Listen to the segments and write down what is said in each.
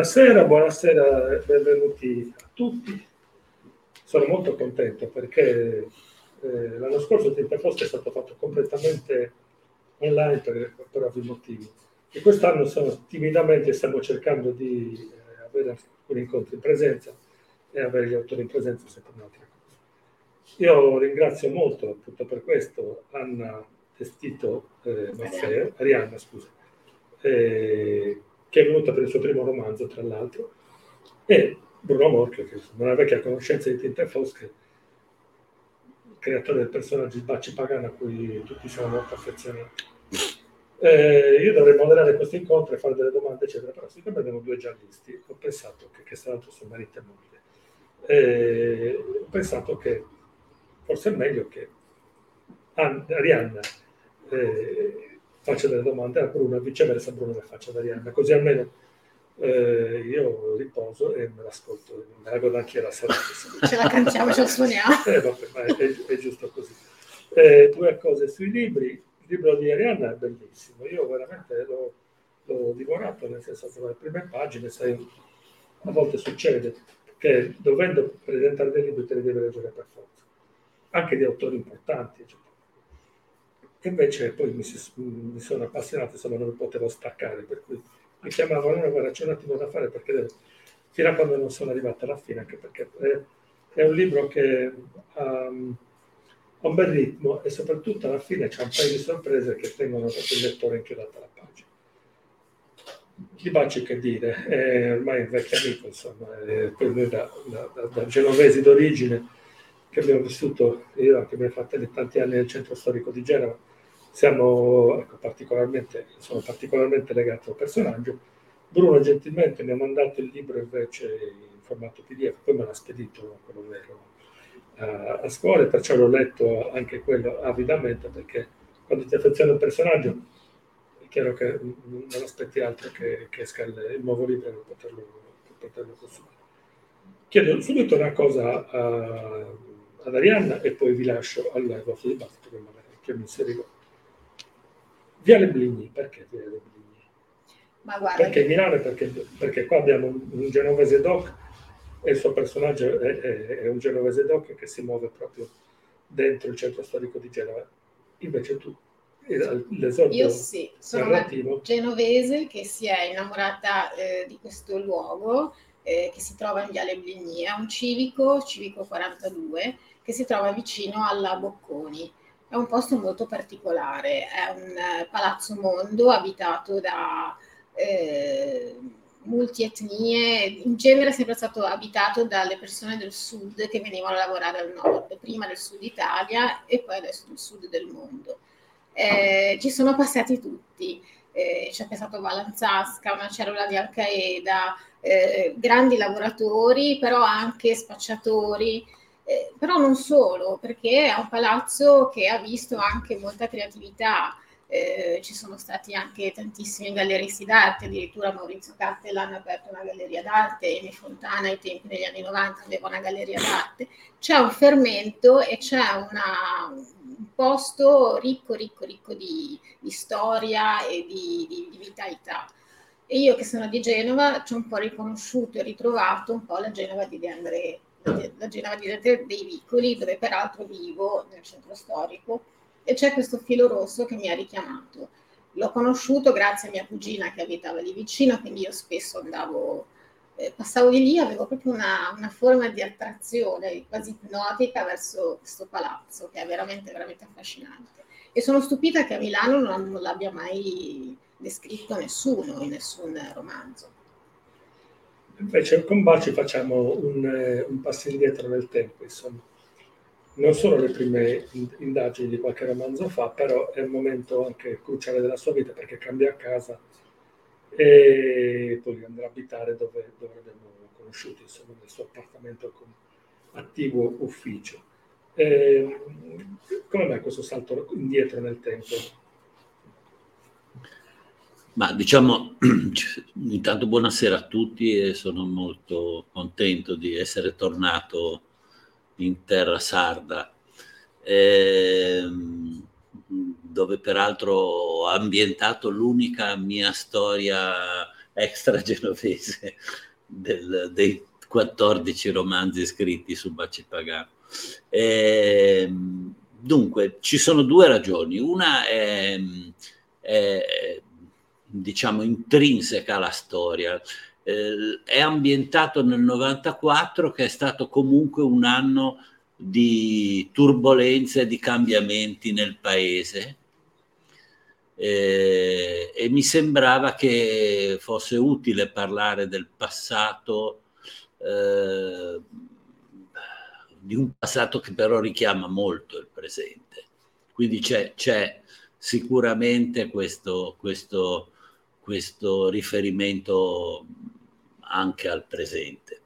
Buonasera, buonasera e benvenuti a tutti. Sono molto contento perché l'anno scorso Tinta e Foschi è stato fatto completamente online per ovvi motivi. E quest'anno timidamente stiamo cercando di avere alcuni incontri in presenza e avere gli autori in presenza, secondo un'altra cosa. Io ringrazio molto appunto per questo Anna Testito, Maffè, Arianna, scusa, che è venuta per il suo primo romanzo, tra l'altro, e Bruno Morchio, che non è una vecchia conoscenza di Tinta e Foschi, creatore del personaggio di Bacci Pagano, a cui tutti siamo molto affezionati. Io dovrei moderare questo incontro e fare delle domande, eccetera, però siccome abbiamo due giallisti, ho pensato che saranno suo marito e moglie, ho pensato che forse è meglio che Arianna faccia delle domande a Bruno, viceversa Bruno le faccia ad Arianna, così almeno io riposo e me l'ascolto, me la godo anche la sera. Ce la cantiamo, ce la suoniamo. Vabbè, ma è giusto così. Due cose sui libri. Il libro di Arianna è bellissimo, io veramente l'ho divorato, nel senso che le prime pagine, sai, a volte succede che dovendo presentare dei libri te li devi leggere per forza, anche di autori importanti, eccetera. Invece poi mi sono appassionato, insomma non potevo staccare, per cui mi chiamavano, guarda c'è un attimo da fare, perché fino a quando non sono arrivato alla fine, anche perché è un libro che ha un bel ritmo e soprattutto alla fine c'è un paio di sorprese che tengono proprio il lettore inchiodato alla pagina. Di Bacci che dire, è ormai un vecchio amico, insomma, poi noi da genovesi d'origine che abbiamo vissuto, io anche mia fratelli tanti anni nel centro storico di Genova, sono particolarmente legato al personaggio. Bruno gentilmente mi ha mandato il libro invece in formato PDF, poi me l'ha spedito quello vero a scuola, perciò l'ho letto anche quello avidamente, perché quando ti affeziona un personaggio è chiaro che non aspetti altro che esca il nuovo libro per poterlo consumare. Chiedo subito una cosa ad Arianna e poi vi lascio al vostro dibattito che mi inserirò. Viale Bligny, perché Viale Bligny? Ma guarda, perché Milano? Perché qua abbiamo un genovese doc e il suo personaggio è un genovese doc che si muove proprio dentro il centro storico di Genova. Invece tu, l'esordio. Io sì, sono una genovese che si è innamorata di questo luogo che si trova in Viale Bligny, è un civico 42, che si trova vicino alla Bocconi. È un posto molto particolare, è un palazzo mondo abitato da multietnie, in genere è sempre stato abitato dalle persone del sud che venivano a lavorare al nord, prima del sud Italia e poi adesso del sud del mondo. Ci sono passati tutti, c'è stato Vallanzasca, una cellula di Al Qaeda, grandi lavoratori, però anche spacciatori, però non solo, perché è un palazzo che ha visto anche molta creatività. Ci sono stati anche tantissimi galleristi d'arte, addirittura Maurizio Cattelan ha aperto una galleria d'arte, Ne Fontana ai tempi degli anni 90 aveva una galleria d'arte. C'è un fermento e c'è un posto ricco di storia e di vitalità. E io che sono di Genova ci ho un po' riconosciuto e ritrovato un po' la Genova di De André, la Genova di De André dei Vicoli, dove peraltro vivo nel centro storico. E c'è questo filo rosso che mi ha richiamato. L'ho conosciuto grazie a mia cugina che abitava lì vicino, quindi io spesso andavo, passavo di lì, avevo proprio una forma di attrazione quasi ipnotica verso questo palazzo, che è veramente, veramente affascinante. E sono stupita che a Milano non l'abbia mai descritto nessuno in nessun romanzo. Invece con Bacci facciamo un passo indietro nel tempo, insomma. Non sono le prime indagini di qualche romanzo fa, però è un momento anche cruciale della sua vita, perché cambia casa e poi andrà a abitare dove abbiamo conosciuto, insomma, nel suo appartamento con attivo ufficio. Come mai questo salto indietro nel tempo? Ma diciamo, intanto buonasera a tutti e sono molto contento di essere tornato in Terra Sarda, dove peraltro ho ambientato l'unica mia storia extra genovese dei 14 romanzi scritti su Bacci Pagano. Dunque, ci sono due ragioni. Una è diciamo intrinseca alla storia. È ambientato nel 94, che è stato comunque un anno di turbolenze e di cambiamenti nel paese, e mi sembrava che fosse utile parlare del passato, di un passato che però richiama molto il presente. Quindi c'è sicuramente questo riferimento anche al presente.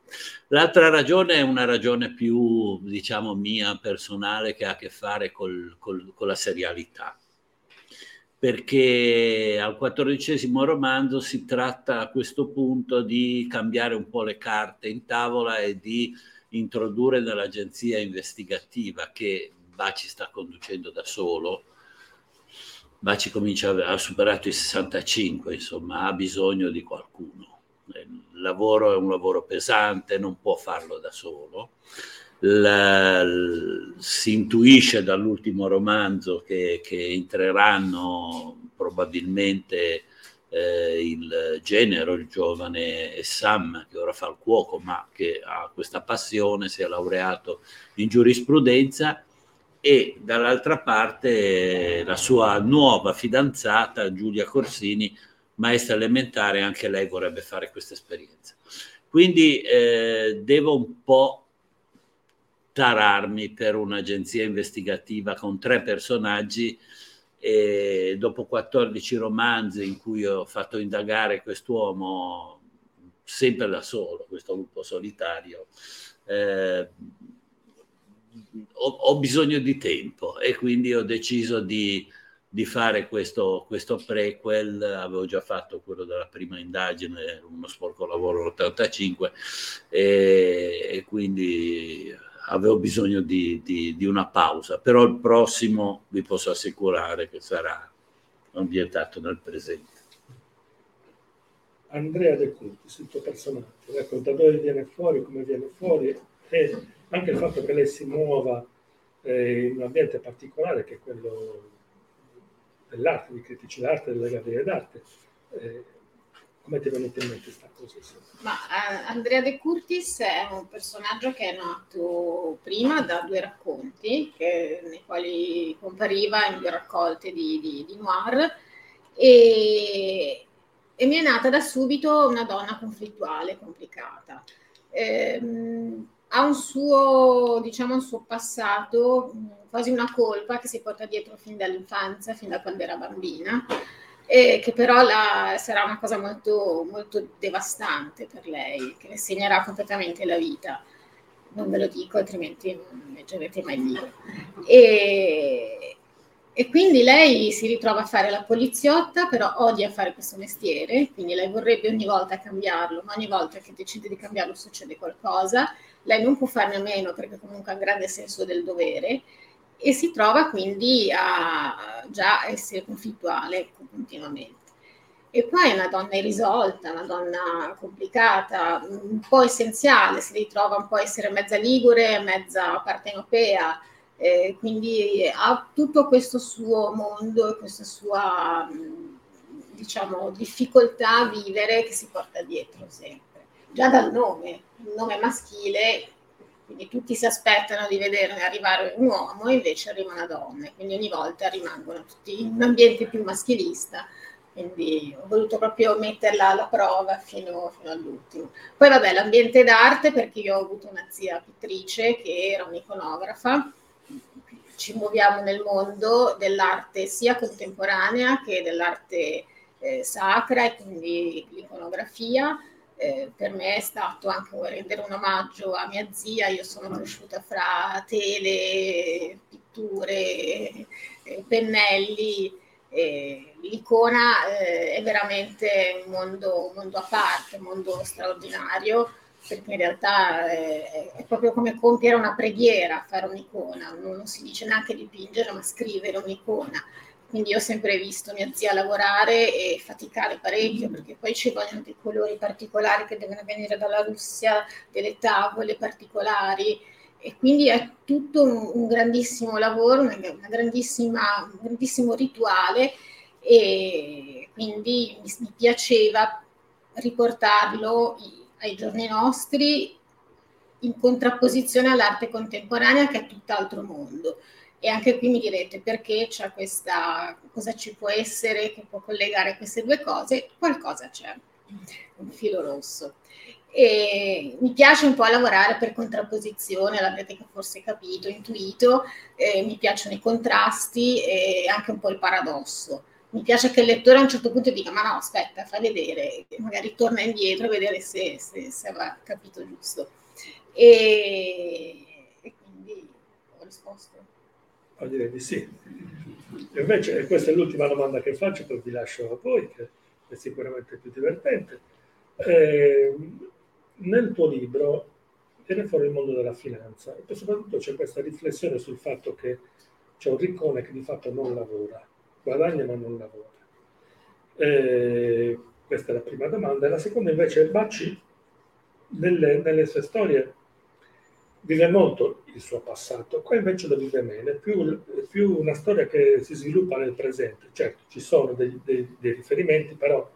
L'altra ragione è una ragione più, diciamo, mia, personale, che ha a che fare con la serialità, perché al 14° romanzo si tratta a questo punto di cambiare un po' le carte in tavola e di introdurre nell'agenzia investigativa che Bacci sta conducendo da solo. Bacci ha superato i 65, insomma, ha bisogno di qualcuno. Il lavoro è un lavoro pesante, non può farlo da solo. Si intuisce dall'ultimo romanzo che entreranno probabilmente il genero, il giovane, e Sam, che ora fa il cuoco ma che ha questa passione, si è laureato in giurisprudenza, e dall'altra parte la sua nuova fidanzata Giulia Corsini, maestra elementare, anche lei vorrebbe fare questa esperienza. Quindi devo un po' tararmi per un'agenzia investigativa con 3 personaggi, e dopo 14 romanzi in cui ho fatto indagare quest'uomo sempre da solo, questo lupo solitario, ho bisogno di tempo, e quindi ho deciso di fare questo prequel. Avevo già fatto quello della prima indagine, Uno sporco lavoro, l'85, e quindi avevo bisogno di una pausa. Però il prossimo vi posso assicurare che sarà ambientato nel presente. Andrea De Curtis, il tuo personaggio, il raccontatore, viene fuori come viene fuori, e anche il fatto che lei si muova in un ambiente particolare, che è quello dell'arte, di critici d'arte, delle gallerie d'arte. Come ti viene in mente questa cosa? Ma Andrea De Curtis è un personaggio che è nato prima da 2 racconti, nei quali compariva in 2 raccolte di noir, e mi è nata da subito una donna conflittuale, complicata. Ha un suo passato, quasi una colpa che si porta dietro fin dall'infanzia, fin da quando era bambina, e che però sarà una cosa molto, molto devastante per lei, che le segnerà completamente la vita. Non ve lo dico, altrimenti non leggerete mai il libro. E quindi lei si ritrova a fare la poliziotta, però odia fare questo mestiere, quindi lei vorrebbe ogni volta cambiarlo, ma ogni volta che decide di cambiarlo succede qualcosa. Lei non può farne a meno, perché comunque ha un grande senso del dovere, e si trova quindi a già essere conflittuale continuamente. E poi è una donna irrisolta, una donna complicata, un po' essenziale, si ritrova un po' a essere mezza ligure, mezza partenopea, quindi ha tutto questo suo mondo e questa sua, diciamo, difficoltà a vivere che si porta dietro sempre. Già dal nome, un nome maschile, quindi tutti si aspettano di vederne arrivare un uomo, invece arriva una donna, quindi ogni volta rimangono tutti in un ambiente più maschilista, quindi ho voluto proprio metterla alla prova fino all'ultimo. Poi vabbè, l'ambiente d'arte, perché io ho avuto una zia pittrice che era un'iconografa, ci muoviamo nel mondo dell'arte sia contemporanea che dell'arte sacra, e quindi l'iconografia. Per me è stato anche rendere un omaggio a mia zia. Io sono cresciuta fra tele, pitture, pennelli, l'icona è veramente un mondo a parte, un mondo straordinario, perché in realtà è proprio come compiere una preghiera, fare un'icona. Non si dice neanche dipingere, ma scrivere un'icona. Quindi io ho sempre visto mia zia lavorare e faticare parecchio, perché poi ci vogliono dei colori particolari che devono venire dalla Russia, delle tavole particolari, e quindi è tutto un grandissimo lavoro, un grandissimo rituale, e quindi mi piaceva riportarlo ai giorni nostri in contrapposizione all'arte contemporanea, che è tutt'altro mondo. E anche qui mi direte perché c'è questa, cosa ci può essere che può collegare queste due cose? Qualcosa c'è, un filo rosso. E mi piace un po' lavorare per contrapposizione, l'avrete forse capito, intuito, mi piacciono i contrasti e anche un po' il paradosso. Mi piace che il lettore a un certo punto dica: ma no, aspetta, fa vedere, magari torna indietro a vedere se aveva capito giusto. E quindi ho risposto. Direi di sì. E invece questa è l'ultima domanda che faccio, poi vi lascio a voi, che è sicuramente più divertente. Nel tuo libro viene fuori il mondo della finanza, e poi soprattutto c'è questa riflessione sul fatto che c'è un riccone che di fatto non lavora, guadagna ma non lavora. Questa è la prima domanda. La seconda invece è Bacci, nelle sue storie, vive molto il suo passato, qua invece lo vive meno, è più una storia che si sviluppa nel presente. Certo, ci sono dei riferimenti, però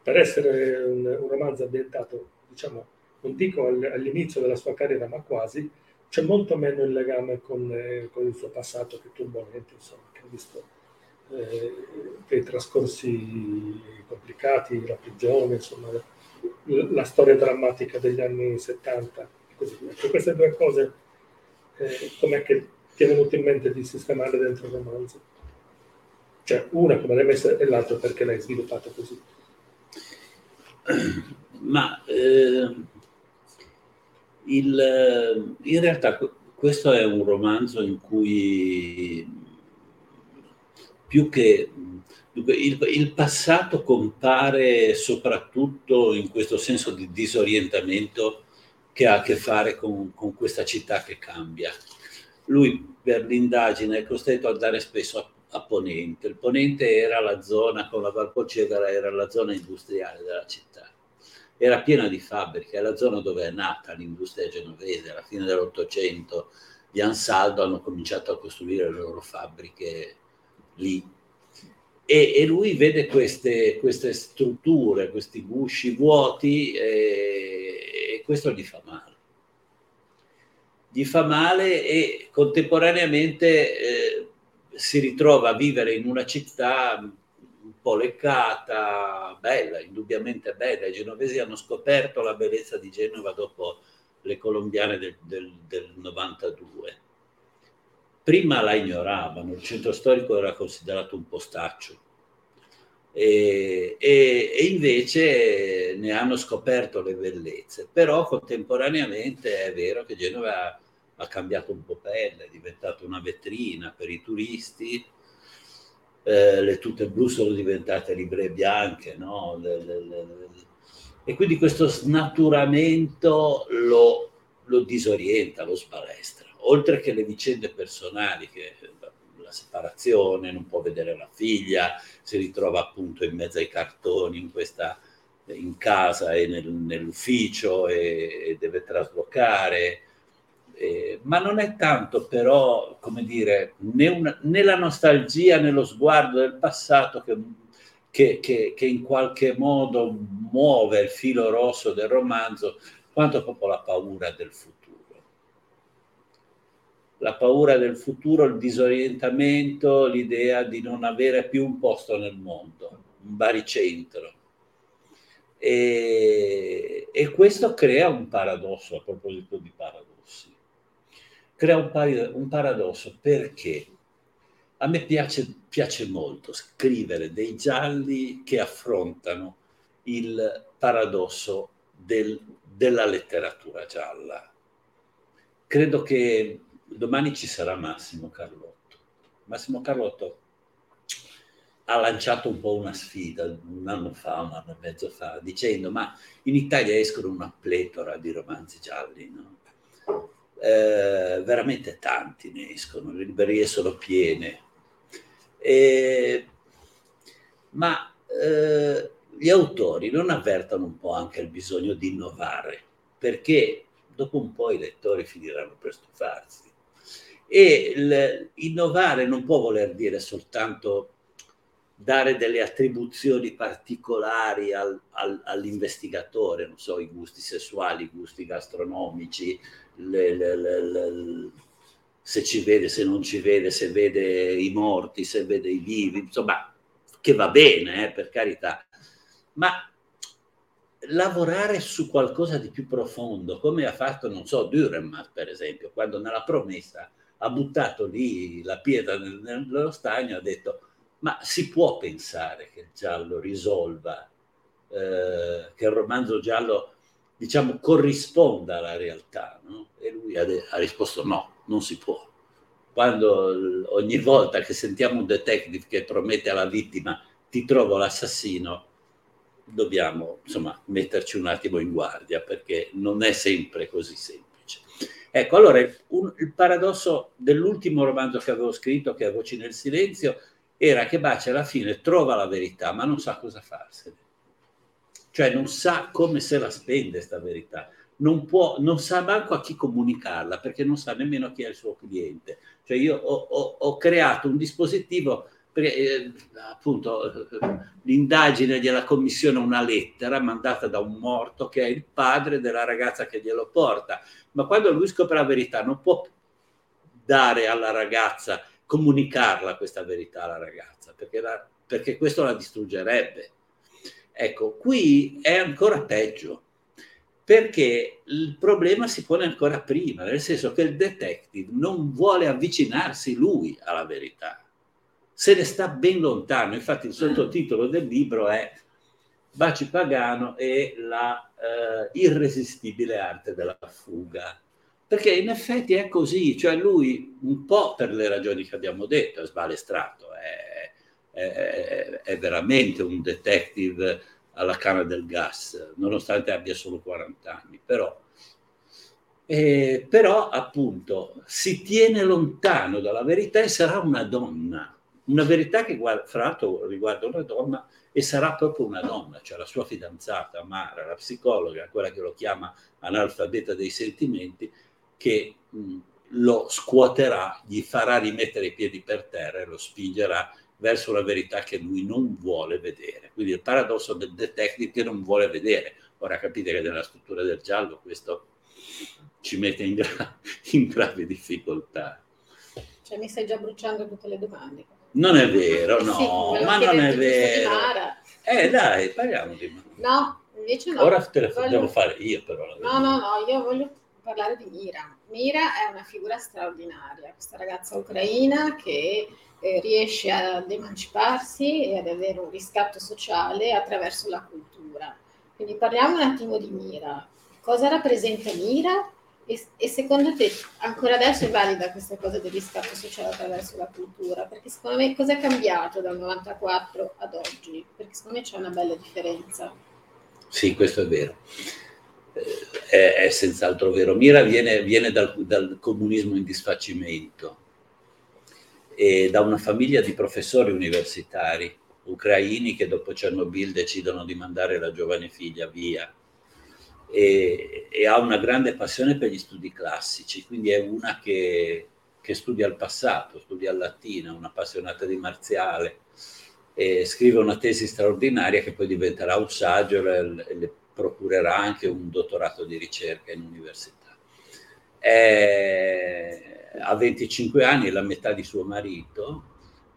per essere un romanzo ambientato, diciamo, non dico all'inizio della sua carriera, ma quasi, c'è molto meno il legame con il suo passato, che turbolento, insomma, che ha visto dei trascorsi complicati, la prigione, insomma, la storia drammatica degli anni 70. Così. Queste due cose, com'è che ti è venuto in mente di sistemare dentro il romanzo? Cioè, una come l'hai messa e l'altra perché l'hai sviluppata così? Ma in realtà questo è un romanzo in cui più che... Il passato compare soprattutto in questo senso di disorientamento che ha a che fare con questa città che cambia. Lui per l'indagine è costretto a andare spesso a Ponente. Il Ponente era la zona, con la Valpocevara, era la zona industriale della città. Era piena di fabbriche, è la zona dove è nata l'industria genovese. Alla fine dell'Ottocento gli Ansaldo hanno cominciato a costruire le loro fabbriche lì. E lui vede queste strutture, questi gusci vuoti, e questo gli fa male. Gli fa male, e contemporaneamente si ritrova a vivere in una città un po' leccata, bella, indubbiamente bella. I genovesi hanno scoperto la bellezza di Genova dopo le Colombiane del 92. Prima la ignoravano, il centro storico era considerato un postaccio, e invece ne hanno scoperto le bellezze. Però contemporaneamente è vero che Genova ha cambiato un po' pelle, è diventata una vetrina per i turisti, le tute blu sono diventate livree bianche, no? E quindi questo snaturamento lo disorienta, lo spalestra. Oltre che le vicende personali, che la separazione, non può vedere la figlia, si ritrova appunto in mezzo ai cartoni, in casa e nell'ufficio, e deve traslocare. Ma non è tanto, però, come dire, né la nostalgia né lo sguardo del passato che in qualche modo muove il filo rosso del romanzo, quanto proprio la paura del futuro. La paura del futuro, il disorientamento, l'idea di non avere più un posto nel mondo, un baricentro. E questo crea un paradosso, a proposito di paradossi. Crea un paradosso perché a me piace molto scrivere dei gialli che affrontano il paradosso della letteratura gialla. Credo che domani ci sarà Massimo Carlotto. Massimo Carlotto ha lanciato un po' una sfida un anno e mezzo fa, dicendo: ma in Italia escono una pletora di romanzi gialli, no? Veramente tanti ne escono, le librerie sono piene. Ma gli autori non avvertano un po' anche il bisogno di innovare, perché dopo un po' i lettori finiranno per stufarsi. E innovare non può voler dire soltanto dare delle attribuzioni particolari all'investigatore, non so, i gusti sessuali, i gusti gastronomici, se ci vede, se non ci vede, se vede i morti, se vede i vivi, insomma, che va bene, per carità, ma lavorare su qualcosa di più profondo, come ha fatto, non so, Dürrenmatt, per esempio, quando nella Promessa ha buttato lì la pietra nello stagno, ha detto, ma si può pensare che il giallo risolva, che il romanzo giallo, diciamo, corrisponda alla realtà, no? E lui ha risposto no, non si può. Quando ogni volta che sentiamo un detective che promette alla vittima ti trovo l'assassino, dobbiamo, insomma, metterci un attimo in guardia, perché non è sempre così semplice. Ecco, allora, il paradosso dell'ultimo romanzo che avevo scritto, che è Voci nel silenzio, era che Bacci alla fine trova la verità, ma non sa cosa farsene. Cioè non sa come se la spende sta verità, non sa manco a chi comunicarla, perché non sa nemmeno chi è il suo cliente. Cioè io ho creato un dispositivo, perché appunto l'indagine gliela commissiona una lettera mandata da un morto che è il padre della ragazza che glielo porta, ma quando lui scopre la verità non può dare alla ragazza, comunicarla questa verità alla ragazza, perché questo la distruggerebbe. Ecco, qui è ancora peggio, perché il problema si pone ancora prima, nel senso che il detective non vuole avvicinarsi lui alla verità, se ne sta ben lontano. Infatti il sottotitolo del libro è Bacci Pagano e la irresistibile arte della fuga, perché in effetti è così, cioè lui un po' per le ragioni che abbiamo detto è sbalestrato, è veramente un detective alla canna del gas, nonostante abbia solo 40 anni, però appunto si tiene lontano dalla verità e sarà una donna, una verità che fra l'altro riguarda una donna, e sarà proprio una donna, cioè la sua fidanzata Mara, la psicologa, quella che lo chiama analfabeta dei sentimenti, che lo scuoterà, gli farà rimettere i piedi per terra e lo spingerà verso la verità che lui non vuole vedere. Quindi il paradosso del detective che non vuole vedere. Ora capite che nella struttura del giallo questo ci mette in grave difficoltà. Cioè mi stai già bruciando tutte le domande. Non è vero, no, sì, ma non è vero. Dai, parliamo di Mara. No, invece no. Ora te la devo fare io però. No, io voglio parlare di Mira. Mira è una figura straordinaria, questa ragazza ucraina che riesce ad emanciparsi e ad avere un riscatto sociale attraverso la cultura. Quindi parliamo un attimo di Mira. Cosa rappresenta Mira? E secondo te ancora adesso è valida questa cosa del riscatto sociale attraverso la cultura? Perché secondo me cosa è cambiato dal 94 ad oggi? Perché secondo me c'è una bella differenza. Sì, questo è vero. È senz'altro vero. Mira viene dal comunismo in disfacimento, e da una famiglia di professori universitari ucraini che dopo Chernobyl decidono di mandare la giovane figlia via, e ha una grande passione per gli studi classici, quindi è una che studia il passato, studia il latino, un'appassionata di Marziale, e scrive una tesi straordinaria che poi diventerà un saggio e le procurerà anche un dottorato di ricerca in università. Ha 25 anni, la metà di suo marito,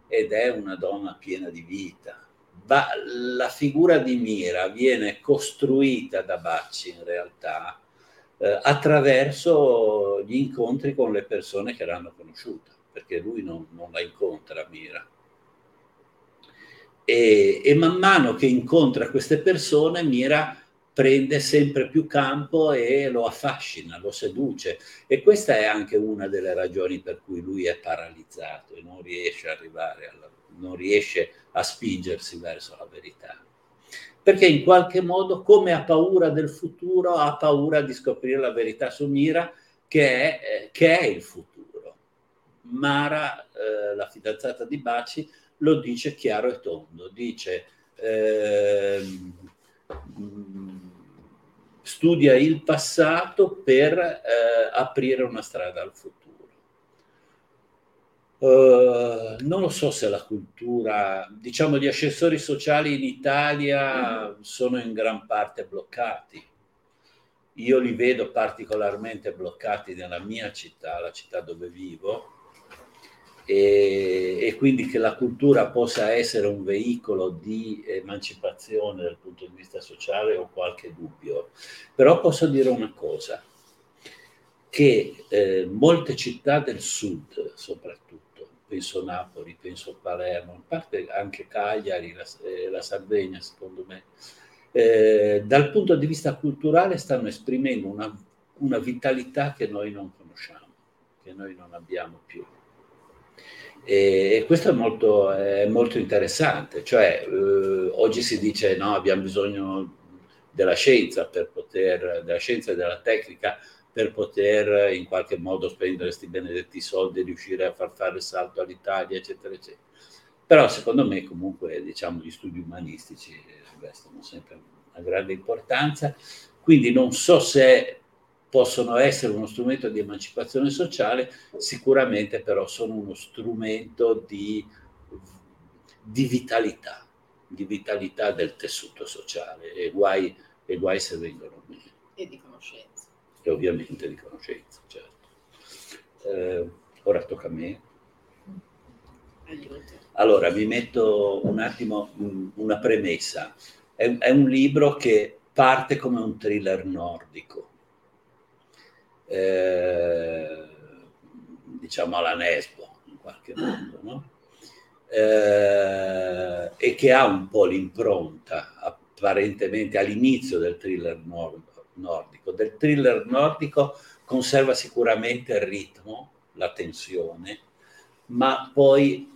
ed è una donna piena di vita. La figura di Mira viene costruita da Bacci in realtà attraverso gli incontri con le persone che l'hanno conosciuta, perché lui non la incontra, Mira. E man mano che incontra queste persone, Mira prende sempre più campo e lo affascina, lo seduce. E questa è anche una delle ragioni per cui lui è paralizzato e non riesce ad arrivare non riesce a spingersi verso la verità. Perché in qualche modo, come ha paura del futuro, ha paura di scoprire la verità su Mira, che è il futuro. Mara, la fidanzata di Bacci, lo dice chiaro e tondo, dice studia il passato per aprire una strada al futuro. Non lo so se la cultura, diciamo, gli ascensori sociali in Italia sono in gran parte bloccati. Io li vedo particolarmente bloccati nella mia città, la città dove vivo, e quindi che la cultura possa essere un veicolo di emancipazione dal punto di vista sociale ho qualche dubbio. Però posso dire una cosa, che molte città del sud, soprattutto, penso Napoli, penso Palermo, in parte anche Cagliari, la Sardegna, secondo me, dal punto di vista culturale stanno esprimendo una vitalità che noi non conosciamo, che noi non abbiamo più. E questo è molto interessante, cioè oggi si dice no, abbiamo bisogno della scienza della scienza e della tecnica per poter in qualche modo spendere questi benedetti soldi e riuscire a far fare il salto all'Italia, eccetera, eccetera. Però secondo me comunque, diciamo, gli studi umanistici vestono sempre una grande importanza, quindi non so se possono essere uno strumento di emancipazione sociale, sicuramente però sono uno strumento di vitalità del tessuto sociale, e guai se vengono meno. E di conoscenza. Ovviamente di conoscenza, certo. Ora tocca a me. Allora, mi metto un attimo una premessa. È un libro che parte come un thriller nordico, diciamo alla Nesbo, in qualche modo, no? E che ha un po' l'impronta, apparentemente, all'inizio del thriller nordico. Del thriller nordico conserva sicuramente il ritmo, la tensione, ma poi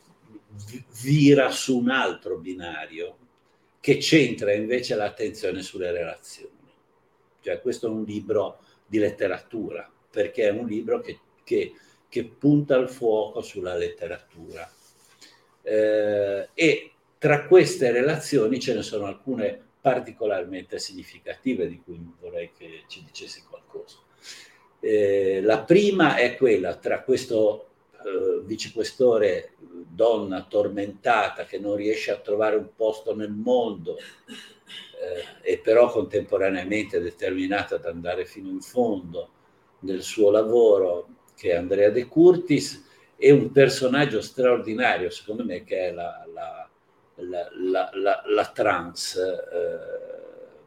vira su un altro binario che centra invece l'attenzione sulle relazioni. Cioè questo è un libro di letteratura, perché è un libro che punta il fuoco sulla letteratura. E tra queste relazioni ce ne sono alcune particolarmente significative di cui vorrei che ci dicessi qualcosa. La prima è quella tra questo vicequestore, donna tormentata che non riesce a trovare un posto nel mondo e però contemporaneamente determinata ad andare fino in fondo nel suo lavoro, che è Andrea De Curtis, e un personaggio straordinario secondo me che è la trans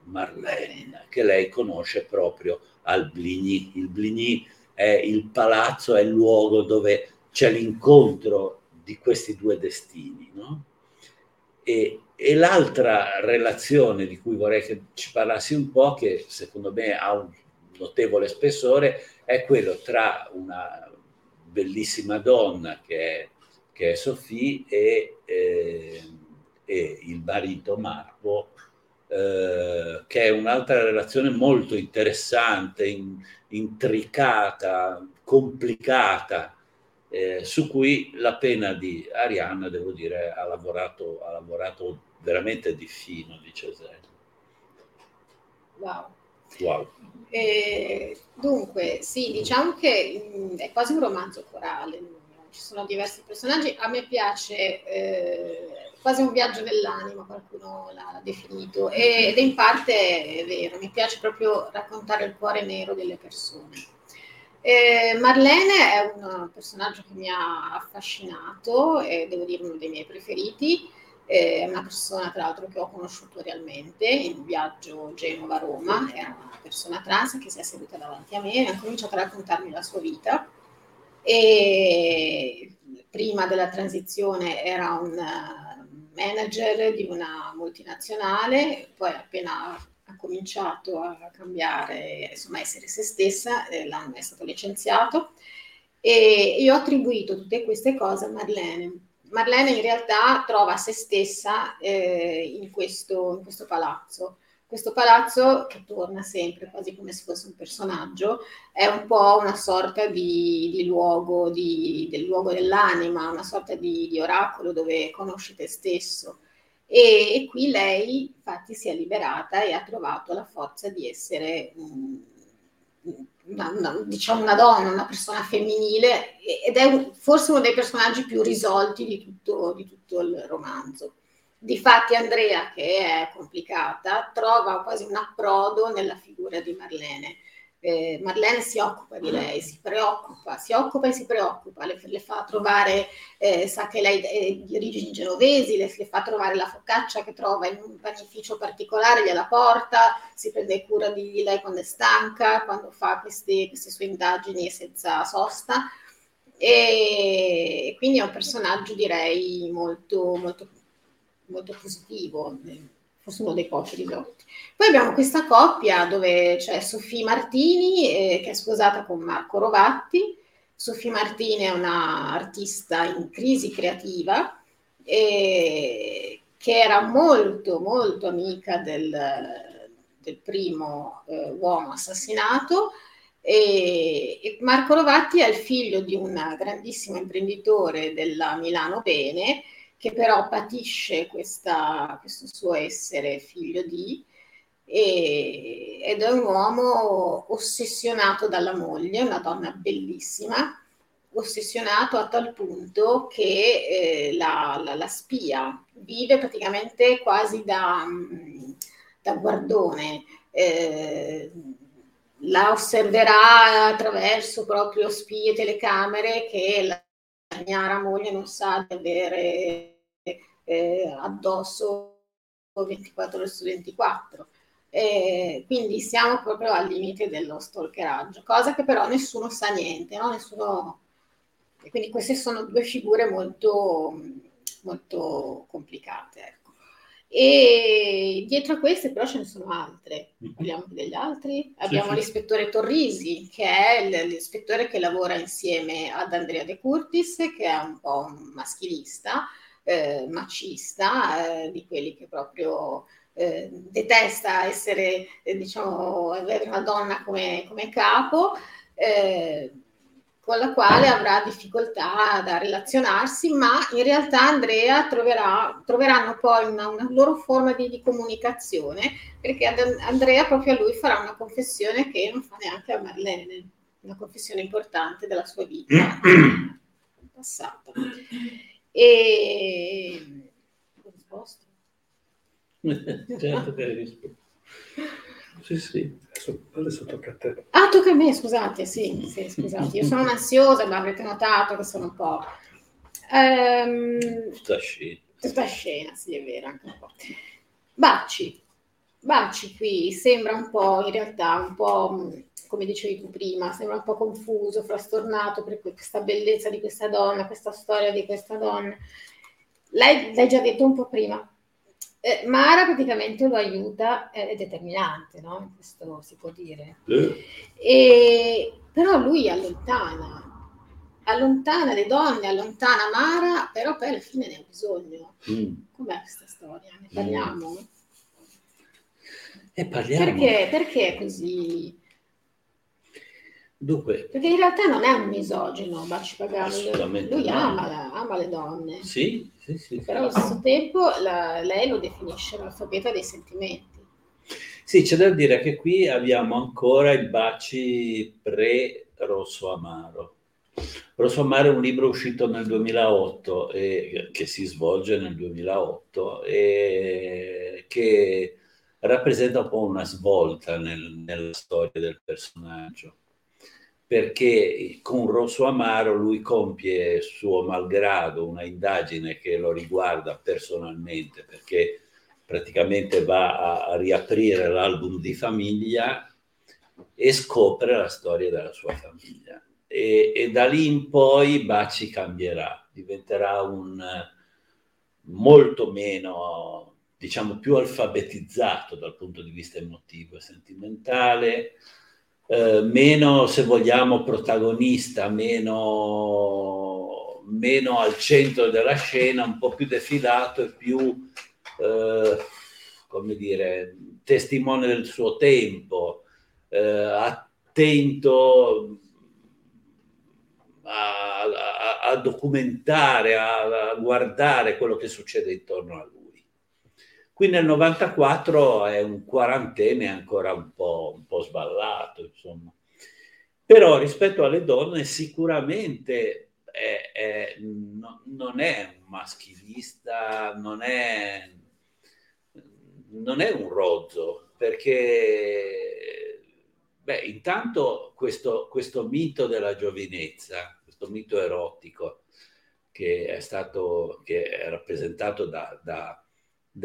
Marlena, che lei conosce proprio al Bligny. Il Bligny è il palazzo, è il luogo dove c'è l'incontro di questi due destini, no? E l'altra relazione di cui vorrei che ci parlassi un po', che secondo me ha un notevole spessore, è quello tra una bellissima donna che è Sofì e il marito Marco, che è un'altra relazione molto interessante, intricata, complicata, su cui la penna di Arianna, devo dire, ha lavorato veramente di fino, di cesello. Wow. Dunque, sì, diciamo che è quasi un romanzo corale, ci sono diversi personaggi, a me piace... quasi un viaggio nell'anima, qualcuno l'ha definito, ed in parte è vero, mi piace proprio raccontare il cuore nero delle persone. Marlene è un personaggio che mi ha affascinato, devo dire uno dei miei preferiti, è una persona tra l'altro che ho conosciuto realmente in viaggio Genova-Roma, era una persona trans che si è seduta davanti a me e ha cominciato a raccontarmi la sua vita. E prima della transizione era un manager di una multinazionale, poi appena ha cominciato a cambiare, insomma, essere se stessa, l'anno è stato licenziato, e io ho attribuito tutte queste cose a Marlene. Marlene in realtà trova se stessa in questo palazzo. Questo palazzo, che torna sempre quasi come se fosse un personaggio, è un po' una sorta di luogo, del luogo dell'anima, una sorta di oracolo dove conosci te stesso. E qui lei infatti si è liberata e ha trovato la forza di essere diciamo una donna, una persona femminile, ed è forse uno dei personaggi più risolti di tutto il romanzo. Difatti Andrea, che è complicata, trova quasi un approdo nella figura di Marlene. Marlene si occupa di lei, si occupa e si preoccupa, le fa trovare, sa che lei è di origini genovesi, le fa trovare la focaccia che trova in un panificio particolare, gliela porta, si prende cura di lei quando è stanca, quando fa queste sue indagini senza sosta, e quindi è un personaggio, direi, molto, molto, molto positivo, forse uno dei pochi ridotti. Poi abbiamo questa coppia dove c'è Sofì Martini, che è sposata con Marco Rovatti. Sofì Martini è una artista in crisi creativa, che era molto, molto amica del primo uomo assassinato. E Marco Rovatti è il figlio di un grandissimo imprenditore della Milano Bene, che però patisce questo suo essere figlio di, ed è un uomo ossessionato dalla moglie, una donna bellissima, ossessionato a tal punto che la spia, vive praticamente quasi da guardone, la osserverà attraverso proprio spie e telecamere che la ignara moglie non sa di avere addosso 24 ore su 24, quindi siamo proprio al limite dello stalkeraggio, cosa che però nessuno sa niente, no? Nessuno... E quindi queste sono due figure molto, molto complicate, ecco. E dietro a queste però ce ne sono altre, parliamo degli altri, abbiamo sì. L'ispettore Torrisi, che è l'ispettore che lavora insieme ad Andrea De Curtis, che è un po' un maschilista, macista, di quelli che proprio detesta essere, diciamo, avere una donna come capo, con la quale avrà difficoltà da relazionarsi, ma in realtà Andrea troveranno poi una loro forma di comunicazione, perché Andrea proprio a lui farà una confessione che non fa neanche a Marlene, una confessione importante della sua vita passata. E ho risposto. Certo che hai risposto. Sì. Adesso tocca a te. Ah, tocca a me, scusate. Sì, scusate. Io sono ansiosa, ma avrete notato che sono un po'... Tutta scena, sì, è vero, anche un po'. Bacci qui sembra un po', in realtà, un po'... come dicevi tu prima, sembra un po' confuso, frastornato per questa bellezza di questa donna, questa storia di questa donna. Lei l'hai già detto un po' prima. Mara praticamente lo aiuta, è determinante, no? Questo si può dire. Però lui allontana le donne, allontana Mara, però poi alla fine ne ha bisogno. Com'è questa storia? Ne parliamo? E parliamo. Perché è così... Dunque, perché in realtà non è un misogino Bacci Pagano, lui ama le donne, sì, però allo stesso tempo lei lo definisce l'alfabeta dei sentimenti. Sì, c'è da dire che qui abbiamo ancora il Bacci pre-Rosso Amaro. Rosso Amaro è un libro uscito nel 2008 che si svolge nel 2008 e che rappresenta un po' una svolta nella storia del personaggio, perché con Rosso Amaro lui compie, suo malgrado, una indagine che lo riguarda personalmente, perché praticamente va a riaprire l'album di famiglia e scopre la storia della sua famiglia. E da lì in poi Bacci cambierà, diventerà un molto meno, diciamo, più alfabetizzato dal punto di vista emotivo e sentimentale, meno, se vogliamo, protagonista, meno al centro della scena, un po' più defilato e più, come dire, testimone del suo tempo, attento a documentare, a guardare quello che succede intorno a lui. Qui nel 94 è un quarantenne ancora un po' sballato, insomma. Però rispetto alle donne sicuramente non è un maschilista, non è un rozzo, perché intanto questo mito della giovinezza, questo mito erotico che è rappresentato da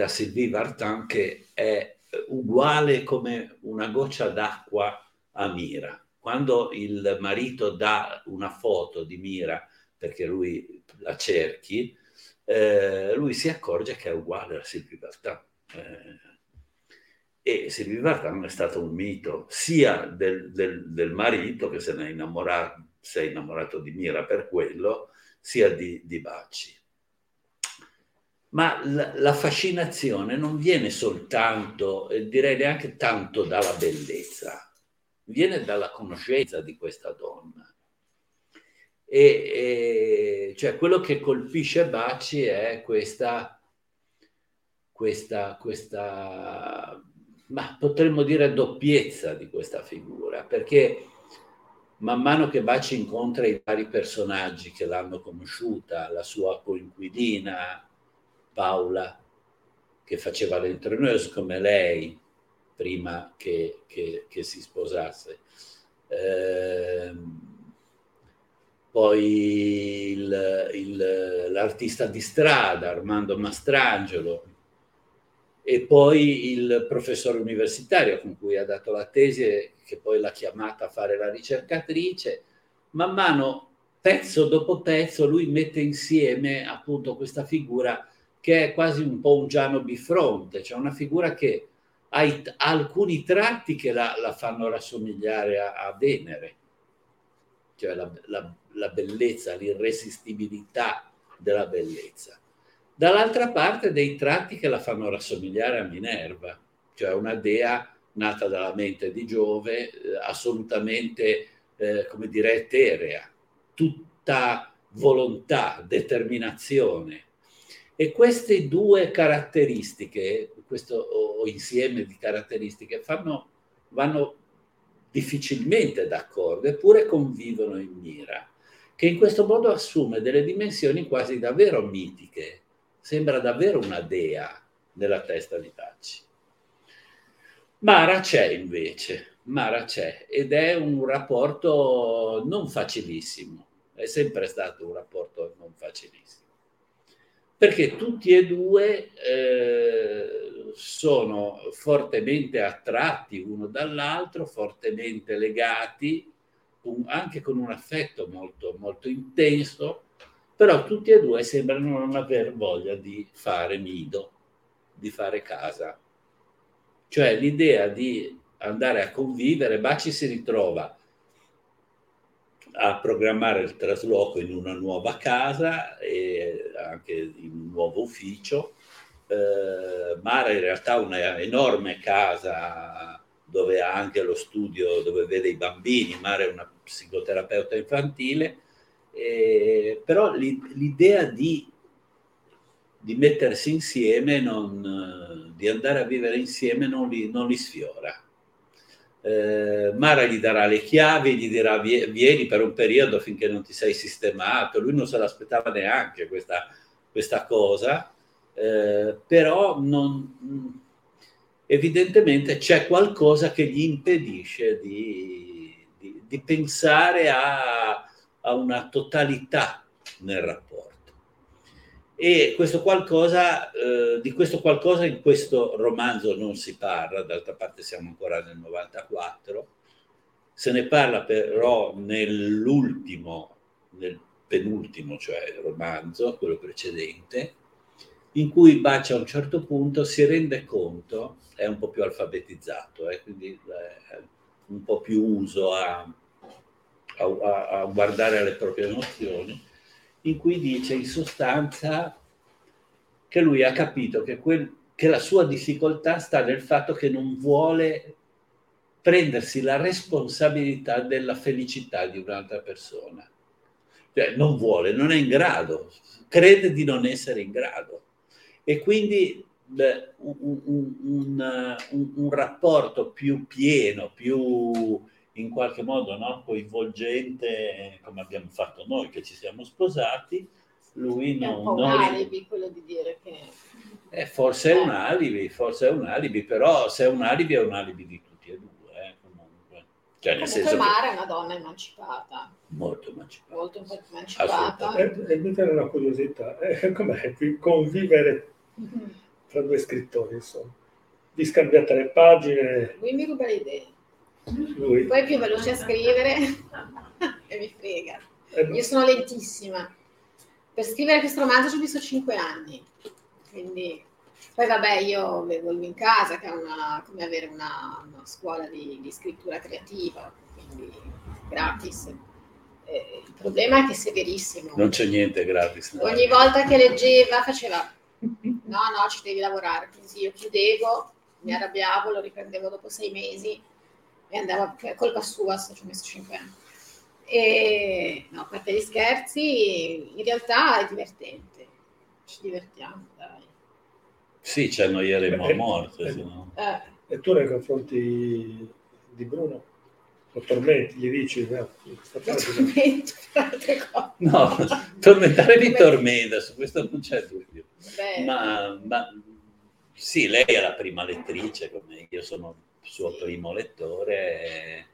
Sylvie Vartan, che è uguale come una goccia d'acqua a Mira. Quando il marito dà una foto di Mira perché lui la cerchi, lui si accorge che è uguale a Sylvie Vartan. E Sylvie Vartan è stato un mito sia del marito, che si è innamorato di Mira per quello, sia di Bacci. Ma la fascinazione non viene soltanto, direi neanche tanto, dalla bellezza, viene dalla conoscenza di questa donna. E cioè quello che colpisce Bacci è questa ma potremmo dire doppiezza di questa figura, perché man mano che Bacci incontra i vari personaggi che l'hanno conosciuta, la sua coinquilina Paola, che faceva l'entreneuse come lei prima che si sposasse, poi l'artista di strada Armando Mastrangelo, e poi il professore universitario con cui ha dato la tesi e che poi l'ha chiamata a fare la ricercatrice. Man mano, pezzo dopo pezzo, lui mette insieme appunto questa figura che è quasi un po' un Giano bifronte, cioè una figura che ha alcuni tratti che la fanno rassomigliare a Venere, cioè la bellezza, l'irresistibilità della bellezza. Dall'altra parte dei tratti che la fanno rassomigliare a Minerva, cioè una dea nata dalla mente di Giove, assolutamente, come dire, eterea, tutta volontà, determinazione. E queste due caratteristiche, questo o insieme di caratteristiche, vanno difficilmente d'accordo, eppure convivono in Mira, che in questo modo assume delle dimensioni quasi davvero mitiche. Sembra davvero una dea nella testa di Bacci. Mara c'è invece, ed è un rapporto non facilissimo, è sempre stato un rapporto non facilissimo. Perché tutti e due sono fortemente attratti uno dall'altro, fortemente legati, anche con un affetto molto, molto intenso, però tutti e due sembrano non aver voglia di fare nido, di fare casa. Cioè l'idea di andare a convivere, Bacci si ritrova a programmare il trasloco in una nuova casa e anche in un nuovo ufficio. Mara in realtà ha una enorme casa dove ha anche lo studio dove vede i bambini. Mara è una psicoterapeuta infantile, però l'idea di mettersi insieme, di andare a vivere insieme, non li sfiora. Mara gli darà le chiavi, gli dirà vieni per un periodo finché non ti sei sistemato. Lui non se l'aspettava neanche questa cosa, però evidentemente c'è qualcosa che gli impedisce di pensare a una totalità nel rapporto. E questo qualcosa, di questo qualcosa in questo romanzo non si parla, d'altra parte siamo ancora nel 94, se ne parla però nel penultimo, cioè il romanzo, quello precedente, in cui Bacci a un certo punto si rende conto, è un po' più alfabetizzato, quindi è un po' più uso a guardare alle proprie emozioni, in cui dice in sostanza che lui ha capito che quel che la sua difficoltà sta nel fatto che non vuole prendersi la responsabilità della felicità di un'altra persona. Cioè, non vuole, non è in grado, crede di non essere in grado. E quindi un rapporto più pieno, più in qualche modo, no, coinvolgente, come abbiamo fatto noi che ci siamo sposati, lui non... È un po' un alibi quello di dire che... forse è un alibi, però se è un alibi di tutti e due, comunque. Cioè, nel senso, Mara è una donna emancipata. Molto emancipata. E mi viene una curiosità, com'è qui convivere tra due scrittori, insomma? Vi scambiate le pagine? Lui mi ruba le idee. Lui. Poi è più veloce a scrivere e mi frega. Io sono lentissima. Per scrivere questo romanzo ci ho messo 5 anni. Quindi poi vabbè, io avevo lui in casa, che è come avere una scuola di scrittura creativa, quindi gratis. Il problema è che è severissimo. Non c'è niente gratis. No. Ogni volta che leggeva faceva no, ci devi lavorare. Quindi io chiudevo, mi arrabbiavo, lo riprendevo dopo 6 mesi e andava, colpa sua se ci ho messo 5 anni. E no, a parte gli scherzi, in realtà è divertente. Ci divertiamo, dai. Sì, ci annoieremo a morte. E tu nei confronti di Bruno lo tormenti, gli dici? No, tormentare mi tormenta, su questo non c'è dubbio. Ma sì, lei è la prima lettrice, come io sono il suo primo lettore.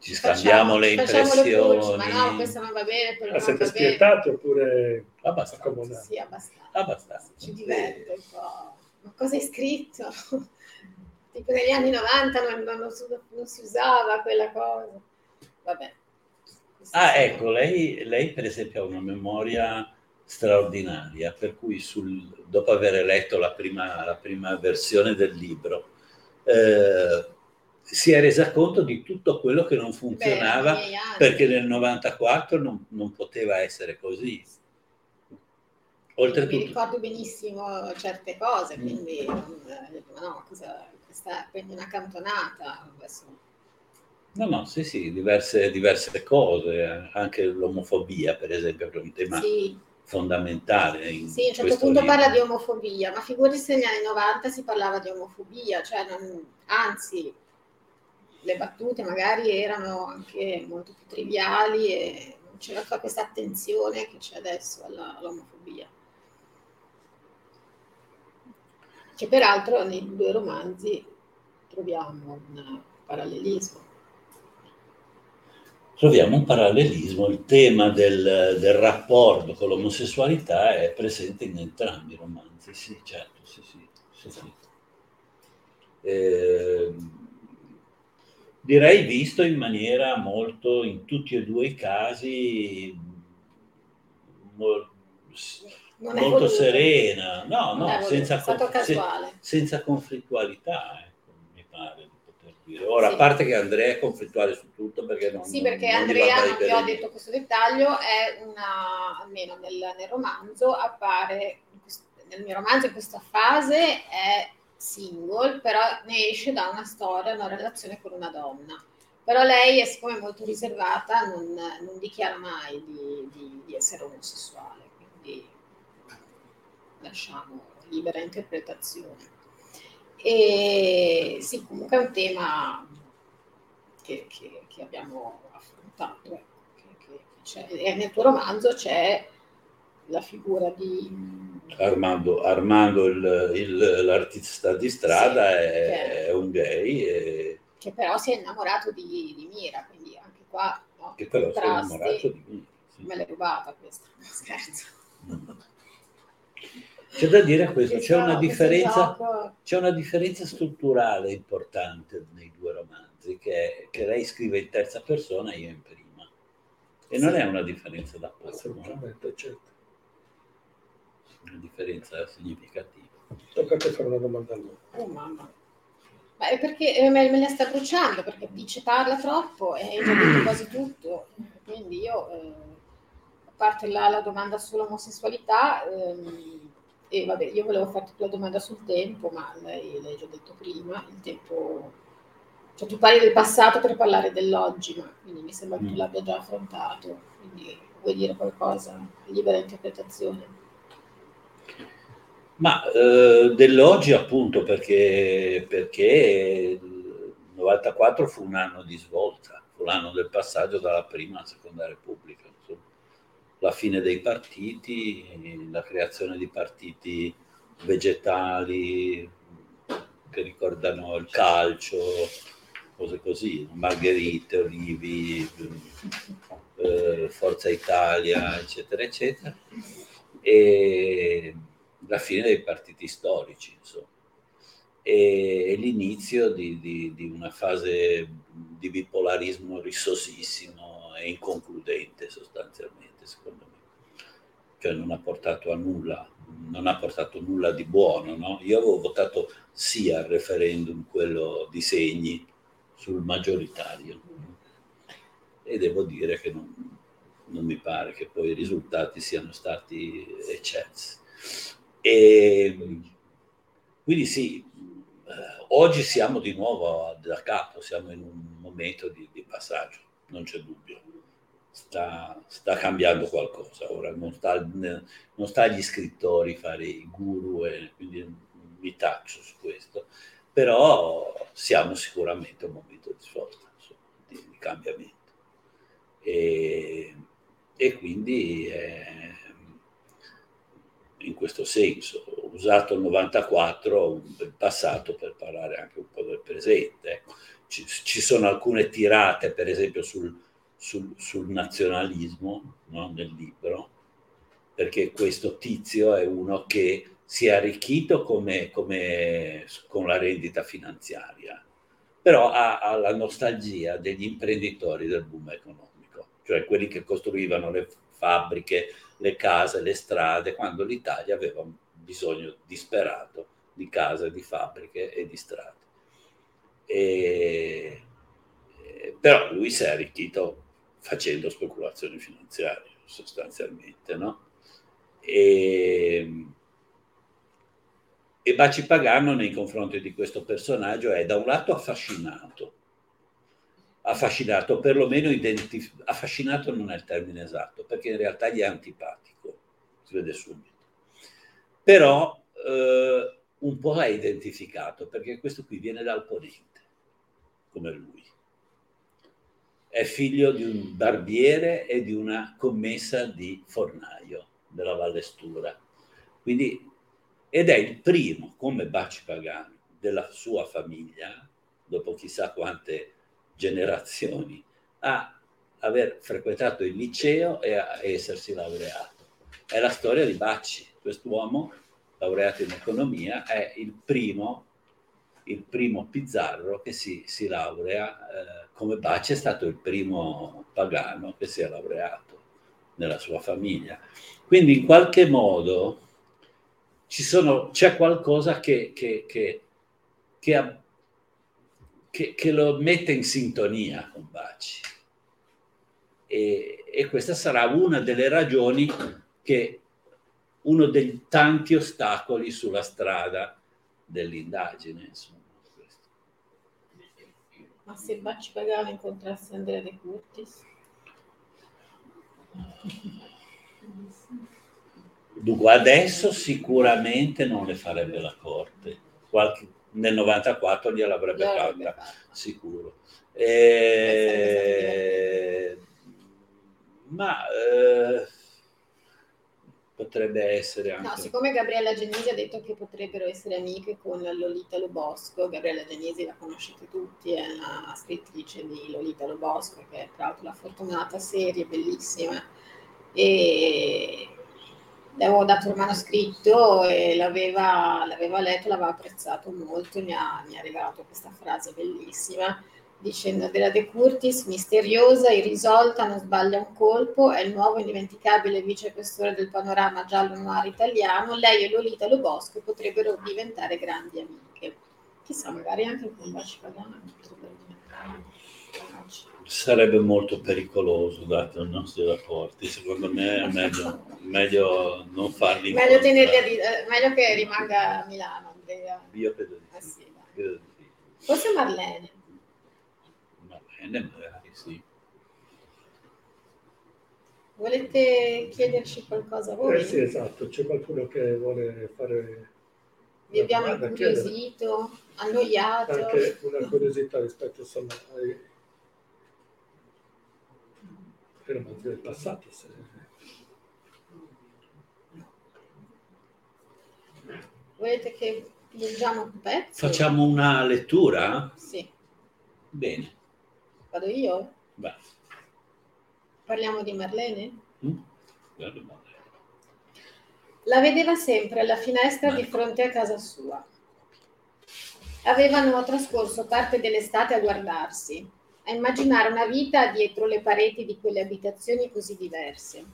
Ci scambiamo le impressioni. Ma no, questo non va bene. Ma siete spietati oppure abbastanza? Sì, abbastanza. Ci diverte un po'. Ma cosa hai scritto? Tipo negli anni 90 non si usava quella cosa. Vabbè. Ecco, lei per esempio ha una memoria straordinaria, per cui dopo aver letto la prima versione del libro, si è resa conto di tutto quello che non funzionava, perché nel 94 non poteva essere così. Oltretutto mi ricordo benissimo certe cose, quindi quindi una cantonata. No, sì, diverse cose, anche l'omofobia per esempio è un tema fondamentale. Sì, a un certo punto parla di omofobia, ma figurati se negli anni 90 si parlava di omofobia, cioè anzi... Le battute magari erano anche molto più triviali e non c'era tutta questa attenzione che c'è adesso all'omofobia. Che peraltro nei due romanzi troviamo un parallelismo. Il tema del rapporto con l'omosessualità è presente in entrambi i romanzi, sì, certo, sì. Direi visto in maniera molto, in tutti e due i casi, molto serena, senza conflittualità, mi pare di poter dire. Ora, a parte che Andrea è conflittuale su tutto, perché non... Sì, perché non Andrea, non vi ho detto questo dettaglio, è almeno nel romanzo appare, nel mio romanzo in questa fase è single, però ne esce da una relazione con una donna, però lei, siccome è molto riservata, non dichiara mai di essere omosessuale, quindi lasciamo libera interpretazione. E sì, comunque è un tema che abbiamo affrontato, e nel tuo romanzo c'è la figura di Armando l'artista di strada, è un gay che però si è innamorato di Mira, quindi anche qua che però si è innamorato di Mira, me l'è rubata questa, scherzo. C'è da dire questo, c'è una differenza strutturale importante nei due romanzi, che lei scrive in terza persona e io in prima, e non è una differenza da poco, assolutamente, no? Certo, una differenza significativa. Tocca a te fare una domanda a lui. Oh mamma, ma è perché me la sta bruciando, perché parla troppo e hai già detto quasi tutto, quindi io, a parte la domanda sull'omosessualità, E vabbè, io volevo farti la domanda sul tempo, ma l'hai già detto prima, il tempo, cioè tu parli del passato per parlare dell'oggi, ma quindi mi sembra che tu l'abbia già affrontato, quindi vuoi dire qualcosa, libera interpretazione. Ma dell'oggi appunto perché il 94 fu un anno di svolta, fu l'anno del passaggio dalla prima alla seconda repubblica, insomma. La fine dei partiti, la creazione di partiti vegetali che ricordano il calcio, cose così, Margherite, Olivi, Forza Italia, eccetera, eccetera. E la fine dei partiti storici, insomma, e l'inizio di una fase di bipolarismo rissosissimo e inconcludente, sostanzialmente, secondo me. Cioè non ha portato a nulla, non ha portato nulla di buono, no? Io avevo votato sì al referendum, quello di Segni, sul maggioritario, e devo dire che non mi pare che poi i risultati siano stati eccelsi. E quindi sì, oggi siamo di nuovo da capo, siamo in un momento di passaggio, non c'è dubbio, sta cambiando qualcosa, ora non sta agli scrittori fare i guru, e quindi mi taccio su questo, però siamo sicuramente un momento di svolta, insomma, di cambiamento, e quindi in questo senso ho usato il 94, il passato, per parlare anche un po' del presente, ecco. Ci sono alcune tirate, per esempio sul nazionalismo, no? Nel libro, perché questo tizio è uno che si è arricchito come con la rendita finanziaria, però ha la nostalgia degli imprenditori del boom economico, cioè quelli che costruivano le fabbriche, le case, le strade, quando l'Italia aveva un bisogno disperato di case, di fabbriche e di strade. Però lui si è arricchito facendo speculazioni finanziarie, sostanzialmente, no? E Bacci Pagano nei confronti di questo personaggio è da un lato affascinato, perlomeno affascinato non è il termine esatto, perché in realtà gli è antipatico, si vede subito, però un po' è identificato, perché questo qui viene dal Ponente, come lui, è figlio di un barbiere e di una commessa di fornaio della Vallestura, quindi, ed è il primo, come Bacci Pagano, della sua famiglia, dopo chissà quante generazioni, a aver frequentato il liceo e a essersi laureato. È la storia di Bacci, quest'uomo laureato in economia è il primo Pizzarro che si laurea, come Bacci è stato il primo Pagano che si è laureato nella sua famiglia. Quindi in qualche modo c'è qualcosa che lo mette in sintonia con Bacci, e questa sarà una delle ragioni, che uno dei tanti ostacoli sulla strada dell'indagine, insomma. Ma se Bacci Pagano incontrasse Andrea De Curtis? Dunque adesso sicuramente non le farebbe la corte, nel 94 gliel'avrebbe fatta, sicuro. Ma potrebbe essere anche... No, siccome Gabriella Genisi ha detto che potrebbero essere amiche con Lolita Lobosco, Gabriella Genisi la conoscete tutti, è una scrittrice di Lolita Lobosco, che è tra l'altro una fortunata serie, bellissima, e... le avevo dato il manoscritto e l'aveva letto, l'aveva apprezzato molto, mi ha regalato questa frase bellissima, dicendo: Andrea De Curtis, misteriosa, irrisolta, non sbaglia un colpo, è il nuovo indimenticabile vicequestore del panorama giallo noir italiano, lei e Lolita Lobosco potrebbero diventare grandi amiche. Chissà, magari anche con Bacci Pagano potrebbero diventare. Sarebbe molto pericoloso, dato i nostri rapporti. Secondo me è meglio non farli. Meglio che rimanga a Milano, Andrea. Io credo di sì. Forse Marlene. Marlene, magari sì. Volete chiederci qualcosa voi? Sì, esatto. C'è qualcuno che vuole fare... Vi abbiamo incuriosito, annoiato. Anche una curiosità rispetto, insomma, ai romanzi del passato. Se... Volete che leggiamo un pezzo? Facciamo una lettura? Sì. Bene. Vado io? Va. Parliamo di Marlene? Guarda Marlene. La vedeva sempre alla finestra di fronte a casa sua. Avevano trascorso parte dell'estate a guardarsi, a immaginare una vita dietro le pareti di quelle abitazioni così diverse.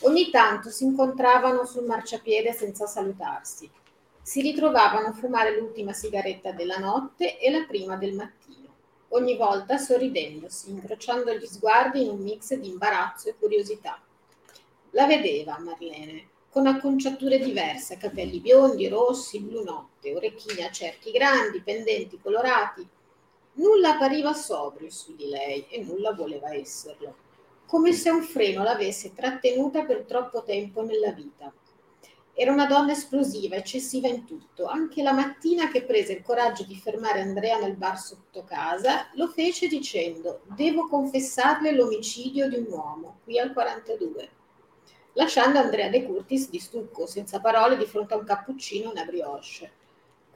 Ogni tanto si incontravano sul marciapiede senza salutarsi. Si ritrovavano a fumare l'ultima sigaretta della notte e la prima del mattino, ogni volta sorridendosi, incrociando gli sguardi in un mix di imbarazzo e curiosità. La vedeva Marlene, con acconciature diverse, capelli biondi, rossi, blu notte, orecchini a cerchi grandi, pendenti colorati. Nulla appariva sobrio su di lei e nulla voleva esserlo, come se un freno l'avesse trattenuta per troppo tempo nella vita. Era una donna esplosiva, eccessiva in tutto. Anche la mattina che prese il coraggio di fermare Andrea nel bar sotto casa, lo fece dicendo: «Devo confessarle l'omicidio di un uomo, qui al 42». Lasciando Andrea De Curtis di stucco, senza parole, di fronte a un cappuccino e una brioche.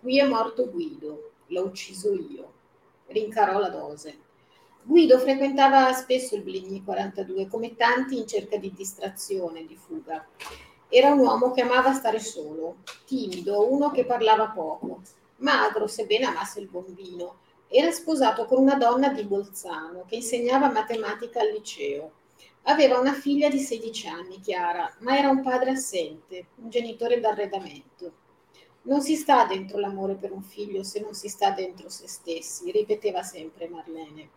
«Qui è morto Guido, l'ho ucciso io», rincarò la dose. Guido frequentava spesso il Bligny 42, come tanti in cerca di distrazione, di fuga. Era un uomo che amava stare solo, timido, uno che parlava poco, magro, sebbene amasse il bombino. Era sposato con una donna di Bolzano, che insegnava matematica al liceo. Aveva una figlia di 16 anni, Chiara, ma era un padre assente, un genitore d'arredamento. «Non si sta dentro l'amore per un figlio se non si sta dentro se stessi», ripeteva sempre Marlene.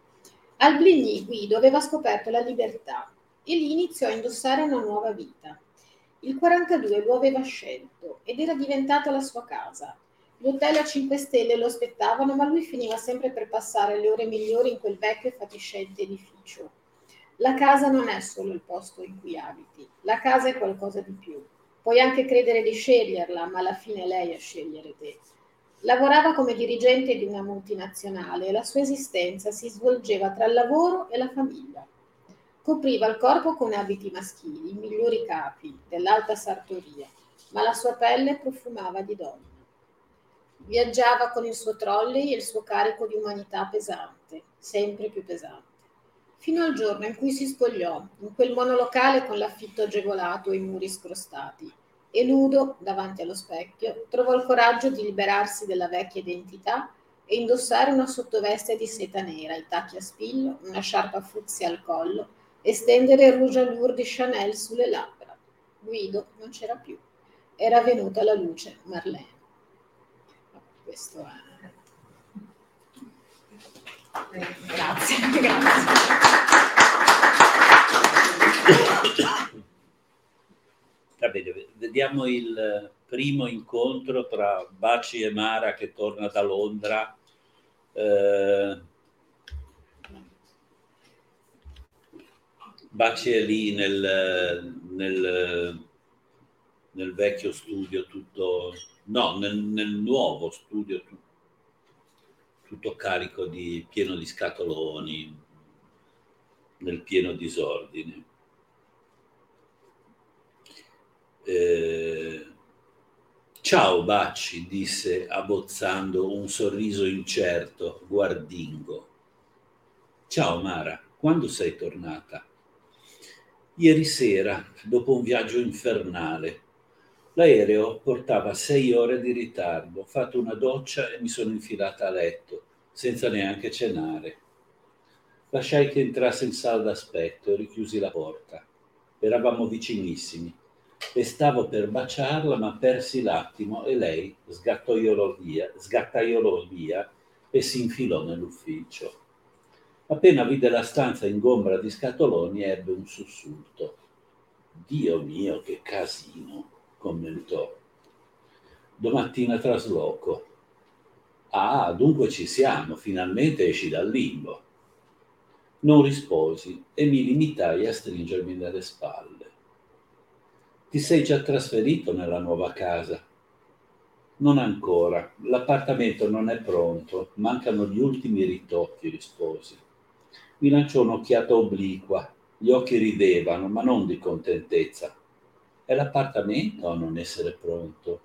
Al Bligny Guido aveva scoperto la libertà e lì iniziò a indossare una nuova vita. Il 42 lo aveva scelto ed era diventata la sua casa. Gli hotel a 5 stelle lo aspettavano, ma lui finiva sempre per passare le ore migliori in quel vecchio e fatiscente edificio. La casa non è solo il posto in cui abiti, la casa è qualcosa di più. Puoi anche credere di sceglierla, ma alla fine lei a scegliere te. Lavorava come dirigente di una multinazionale e la sua esistenza si svolgeva tra il lavoro e la famiglia. Copriva il corpo con abiti maschili, i migliori capi dell'alta sartoria, ma la sua pelle profumava di donna. Viaggiava con il suo trolley e il suo carico di umanità pesante, sempre più pesante, fino al giorno in cui si spogliò, in quel monolocale con l'affitto agevolato e i muri scrostati, e nudo, davanti allo specchio, trovò il coraggio di liberarsi della vecchia identità e indossare una sottoveste di seta nera, i tacchi a spillo, una sciarpa fucsia al collo e stendere il rouge à lèvres di Chanel sulle labbra. Guido non c'era più. Era venuta alla luce Marlene. Questo è... Grazie. Va bene, vediamo il primo incontro tra Bacci e Mara che torna da Londra. Bacci è lì nel vecchio studio tutto, no, nel nuovo studio tutto carico di, pieno di scatoloni, nel pieno disordine. Ciao Bacci, disse abbozzando un sorriso incerto, guardingo. Ciao Mara, quando sei tornata? Ieri sera, dopo un viaggio infernale. L'aereo portava 6 ore di ritardo, ho fatto una doccia e mi sono infilata a letto, senza neanche cenare. Lasciai che entrasse in sala d'aspetto e richiusi la porta. Eravamo vicinissimi e stavo per baciarla, ma persi l'attimo e lei sgattaiolò via e si infilò nell'ufficio. Appena vide la stanza ingombra di scatoloni, ebbe un sussulto. «Dio mio, che casino!» commentò. «Domattina trasloco». «Ah, dunque ci siamo, finalmente esci dal limbo». Non risposi e mi limitai a stringermi nelle spalle. «Ti sei già trasferito nella nuova casa?» «Non ancora, l'appartamento non è pronto, mancano gli ultimi ritocchi», risposi. Mi lanciò un'occhiata obliqua, gli occhi ridevano, ma non di contentezza. «È l'appartamento a non essere pronto?»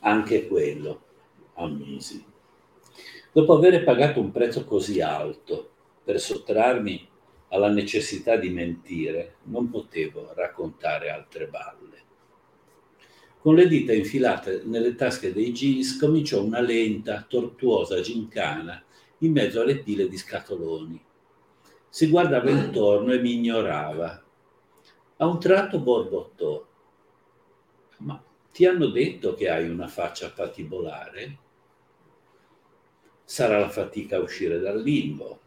«Anche quello», ammisi. Dopo aver pagato un prezzo così alto per sottrarmi alla necessità di mentire, non potevo raccontare altre balle. Con le dita infilate nelle tasche dei jeans cominciò una lenta, tortuosa gincana in mezzo alle pile di scatoloni. Si guardava intorno e mi ignorava. A un tratto borbottò. «Ma ti hanno detto che hai una faccia patibolare?» «Sarà la fatica a uscire dal limbo.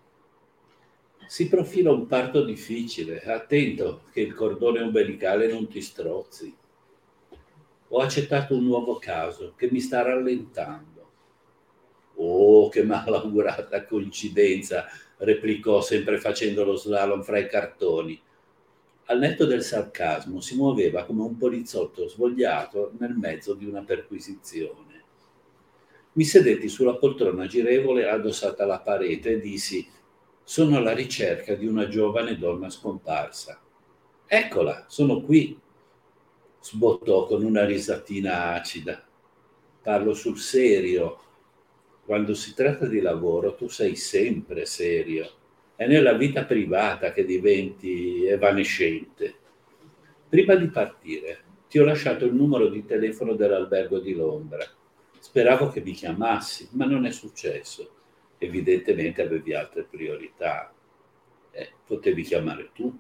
Si profila un parto difficile, attento che il cordone ombelicale non ti strozzi. Ho accettato un nuovo caso che mi sta rallentando». «Oh, che malaugurata coincidenza», replicò, sempre facendo lo slalom fra i cartoni. Al netto del sarcasmo si muoveva come un poliziotto svogliato nel mezzo di una perquisizione. Mi sedetti sulla poltrona girevole addossata alla parete e dissi: «Sono alla ricerca di una giovane donna scomparsa». «Eccola, sono qui», sbottò con una risatina acida. «Parlo sul serio. Quando si tratta di lavoro tu sei sempre serio. È nella vita privata che diventi evanescente. Prima di partire ti ho lasciato il numero di telefono dell'albergo di Londra. Speravo che mi chiamassi, ma non è successo. Evidentemente avevi altre priorità. Potevi chiamare tu».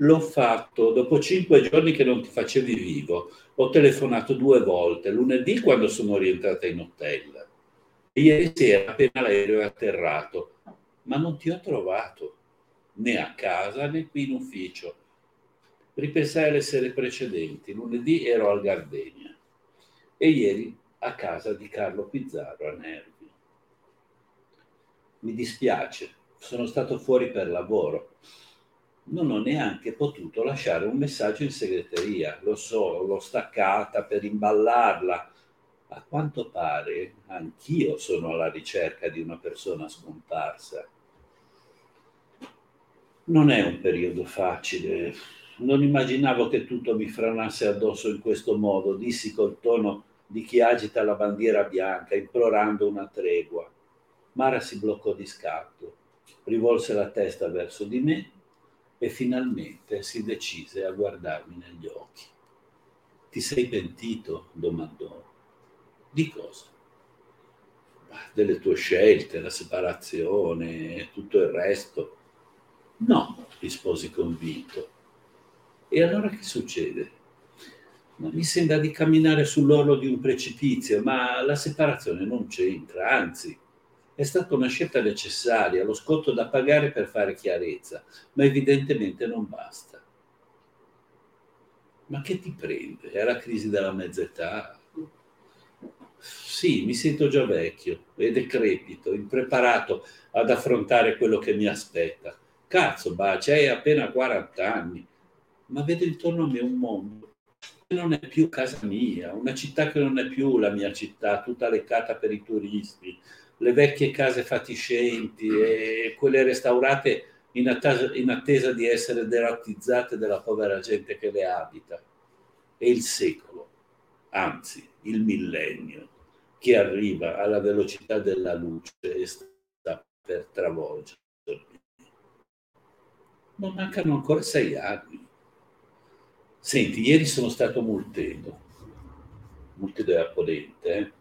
«L'ho fatto. Dopo 5 giorni che non ti facevi vivo, ho telefonato 2 volte, lunedì quando sono rientrata in hotel. E ieri sera appena l'aereo è atterrato, ma non ti ho trovato, né a casa né qui in ufficio. Ripensai alle sere precedenti. Lunedì ero al Gardenia e ieri a casa di Carlo Pizzaro a Nervi. Mi dispiace, sono stato fuori per lavoro. Non ho neanche potuto lasciare un messaggio in segreteria. Lo so, l'ho staccata per imballarla. A quanto pare anch'io sono alla ricerca di una persona scomparsa. Non è un periodo facile. Non immaginavo che tutto mi franasse addosso in questo modo», dissi col tono di chi agita la bandiera bianca implorando una tregua. Mara si bloccò di scatto, rivolse la testa verso di me e finalmente si decise a guardarmi negli occhi. «Ti sei pentito?» domandò. «Di cosa?» «Delle tue scelte, la separazione e tutto il resto». «No», risposi convinto. «E allora che succede?» «Ma mi sembra di camminare sull'orlo di un precipizio, ma la separazione non c'entra, anzi, è stata una scelta necessaria, lo scotto da pagare per fare chiarezza, ma evidentemente non basta». «Ma che ti prende? È la crisi della mezz'età?» «Sì, mi sento già vecchio e decrepito, impreparato ad affrontare quello che mi aspetta. Cazzo, Bacci, hai appena 40 anni, ma vedo intorno a me un mondo che non è più casa mia, una città che non è più la mia città, tutta leccata per i turisti, le vecchie case fatiscenti e quelle restaurate in attesa di essere derattizzate dalla povera gente che le abita. E il secolo, anzi il millennio, che arriva alla velocità della luce e sta per travolgermi. Non mancano ancora 6 anni. Senti, ieri sono stato multato è a Ponente, eh?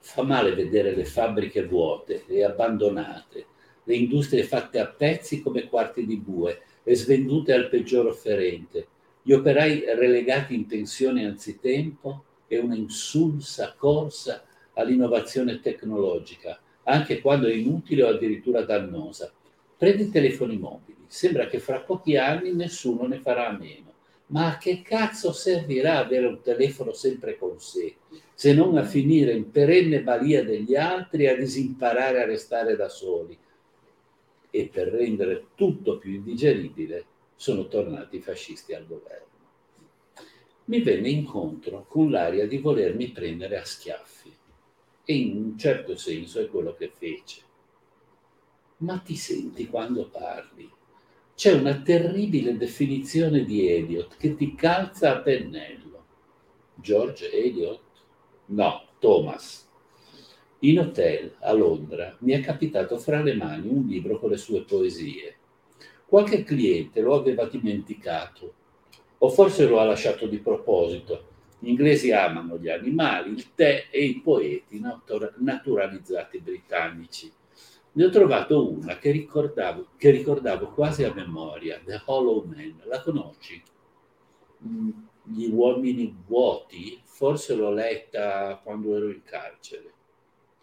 Fa male vedere le fabbriche vuote e abbandonate, le industrie fatte a pezzi come quarti di bue e svendute al peggior offerente, gli operai relegati in pensione anzitempo e una insulsa corsa all'innovazione tecnologica anche quando è inutile o addirittura dannosa. Prende i telefoni mobili, sembra che fra pochi anni nessuno ne farà a meno. Ma a che cazzo servirà avere un telefono sempre con sé, se non a finire in perenne balia degli altri e a disimparare a restare da soli? E per rendere tutto più indigeribile sono tornati i fascisti al governo. Mi venne incontro con l'aria di volermi prendere a schiaffi, e in un certo senso è quello che fece. Ma ti senti quando parli? C'è una terribile definizione di Eliot che ti calza a pennello. George Eliot? No, Thomas. In hotel a Londra mi è capitato fra le mani un libro con le sue poesie. Qualche cliente lo aveva dimenticato, o forse lo ha lasciato di proposito. Gli inglesi amano gli animali, il tè e i poeti naturalizzati britannici. Ne ho trovato una che ricordavo quasi a memoria, The Hollow Man. La conosci? Gli uomini vuoti? Forse l'ho letta quando ero in carcere.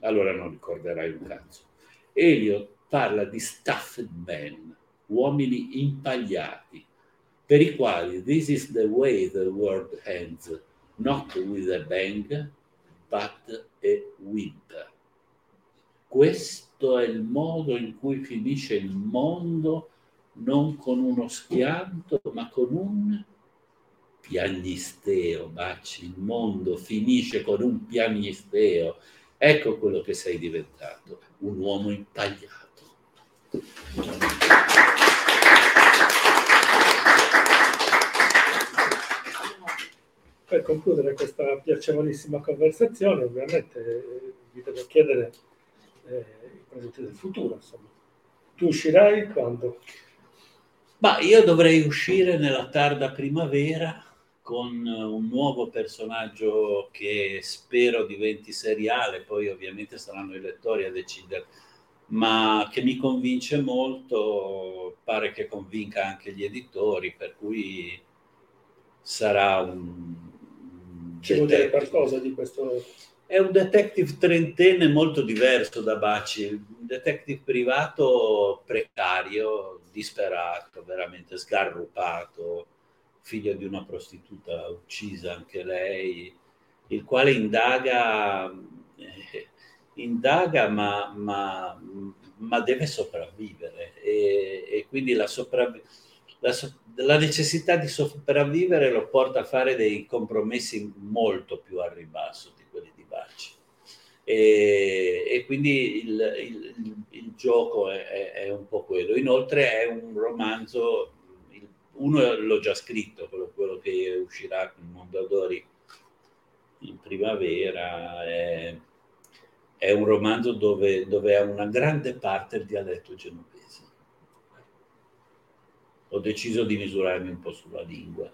Allora non ricorderai un cazzo. Eliot parla di Stuffed Men, uomini impagliati, per i quali this is the way the world ends, not with a bang, but a whimper. Questo è il modo in cui finisce il mondo, non con uno schianto, ma con un piagnisteo. Bacci, il mondo finisce con un piagnisteo. Ecco quello che sei diventato, un uomo impagliato. Per concludere questa piacevolissima conversazione, ovviamente vi devo chiedere i progetti del futuro, insomma. Tu uscirai quando? Ma io dovrei uscire nella tarda primavera con un nuovo personaggio che spero diventi seriale, poi ovviamente saranno i lettori a decidere, ma che mi convince molto, pare che convinca anche gli editori, per cui sarà un... Ci vuol dire qualcosa di questo? È un detective trentenne molto diverso da Bacci, un detective privato precario, disperato, veramente sgarrupato, figlio di una prostituta uccisa anche lei, il quale indaga ma deve sopravvivere e quindi la necessità di sopravvivere lo porta a fare dei compromessi molto più al ribasso di quelli di Bacci. E quindi il gioco è un po' quello. Inoltre è un romanzo, uno l'ho già scritto, quello che uscirà con Mondadori in primavera, è un romanzo dove è una grande parte il dialetto genovese. Ho deciso di misurarmi un po' sulla lingua.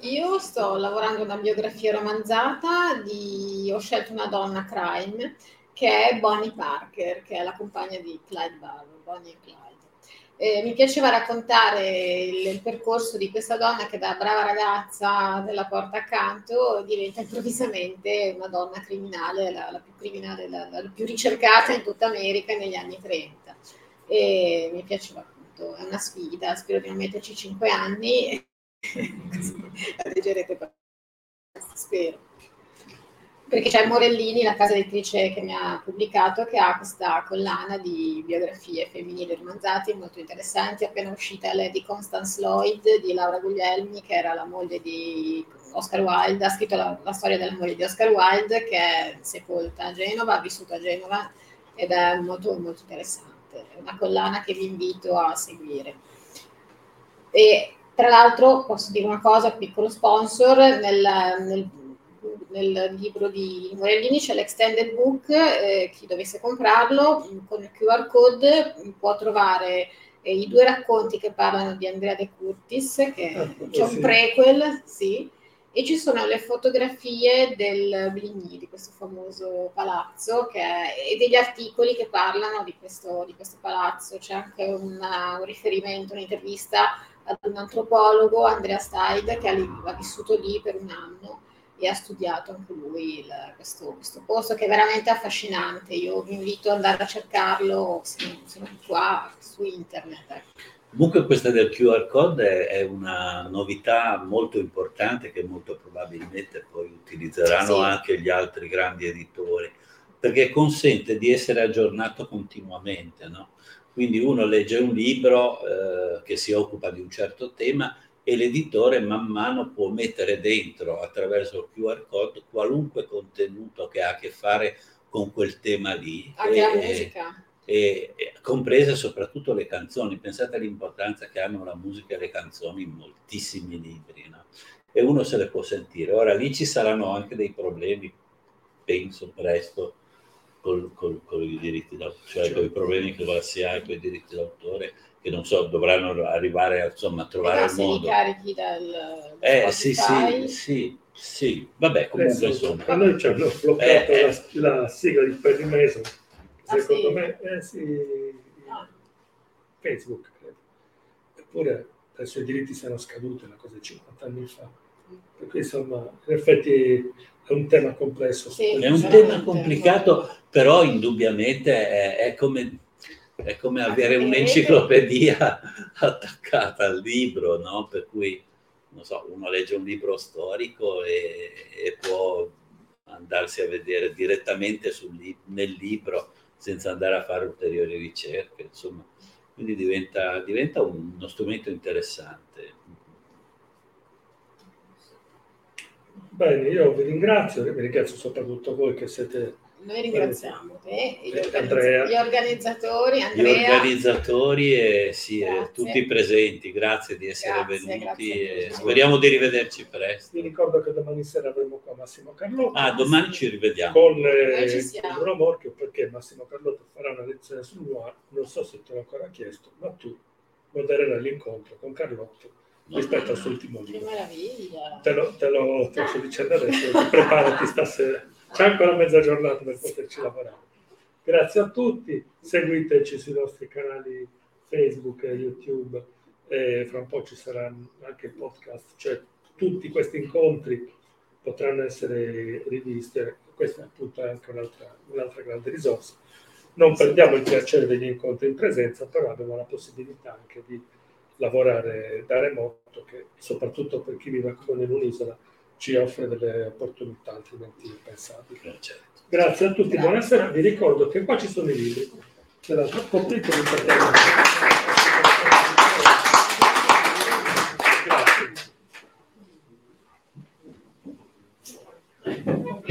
Io sto lavorando a una biografia romanzata ho scelto una donna crime, che è Bonnie Parker, che è la compagna di Clyde Barlow, Bonnie e Clyde. Mi piaceva raccontare il percorso di questa donna che da brava ragazza della porta accanto diventa improvvisamente una donna criminale, la più criminale, la più ricercata in tutta America negli anni 30. E mi piaceva appunto, è una sfida, spero di non metterci 5 anni e così la leggerete per spero, perché c'è Morellini, la casa editrice che mi ha pubblicato, che ha questa collana di biografie femminili romanzate molto interessanti, appena uscita lei di Constance Lloyd, di Laura Guglielmi, che era la moglie di Oscar Wilde, ha scritto la storia della moglie di Oscar Wilde, che è sepolta a Genova, ha vissuto a Genova, ed è molto molto interessante. È una collana che vi invito a seguire. E tra l'altro posso dire una cosa, piccolo sponsor, nel libro di Morellini c'è l'extended book, chi dovesse comprarlo con il QR code può trovare i 2 racconti che parlano di Andrea De Curtis, che c'è un prequel, sì, e ci sono le fotografie del Bligny, di questo famoso palazzo, e degli articoli che parlano di questo palazzo. C'è anche un riferimento, un'intervista ad un antropologo, Andrea Steid, che ha vissuto lì per un anno, e ha studiato anche lui questo posto, che è veramente affascinante. Io vi invito ad andare a cercarlo, se non qua, su internet. Comunque questa del QR code è una novità molto importante che molto probabilmente poi utilizzeranno anche gli altri grandi editori, perché consente di essere aggiornato continuamente, no? Quindi uno legge un libro che si occupa di un certo tema e l'editore man mano può mettere dentro, attraverso il QR code, qualunque contenuto che ha a che fare con quel tema lì. Anche la musica. E comprese soprattutto le canzoni. Pensate all'importanza che hanno la musica e le canzoni in moltissimi libri, no? E uno se le può sentire. Ora lì ci saranno anche dei problemi, penso presto, con i diritti d'autore, cioè con i problemi che la si ha con i diritti d'autore, che non so, dovranno arrivare a, insomma, a trovare il modo. Sì. Vabbè, comunque insomma. Ma noi ci hanno bloccato la sigla di Perry Mason. Secondo me, Facebook, credo. Eppure adesso i diritti sono scaduti, una cosa di 50 anni fa. Per cui, insomma, in effetti è un tema complesso. Sì, è un tema complicato, però indubbiamente è come avere un'enciclopedia attaccata al libro, no? Per cui, non so, uno legge un libro storico e può andarsi a vedere direttamente nel libro, senza andare a fare ulteriori ricerche, insomma. Quindi diventa uno strumento interessante. Bene, io vi ringrazio, soprattutto voi che siete... Noi ringraziamo te e gli organizzatori e tutti i presenti. Grazie di essere venuti. E speriamo di rivederci presto. Vi ricordo che domani sera avremo qua Massimo Carlotto. Domani ci rivediamo. Con Bruno Morchio, perché Massimo Carlotto farà una lezione sul noir. Non so se te l'ho ancora chiesto, ma tu modererai l'incontro con Carlotto rispetto al suo ultimo libro. Che meraviglia! Te lo sto dicendo adesso. Preparati stasera. C'è ancora mezza giornata per poterci lavorare. Grazie a tutti, seguiteci sui nostri canali Facebook e YouTube, fra un po' ci saranno anche podcast, cioè tutti questi incontri potranno essere rivisti, questa appunto è anche un'altra grande risorsa. Non perdiamo il piacere degli incontri in presenza, però abbiamo la possibilità anche di lavorare da remoto, che soprattutto per chi vive come in un'isola ci offre delle opportunità altrimenti impensabili. Grazie a tutti, buonasera. Vi ricordo che qua ci sono i libri. C'è la completa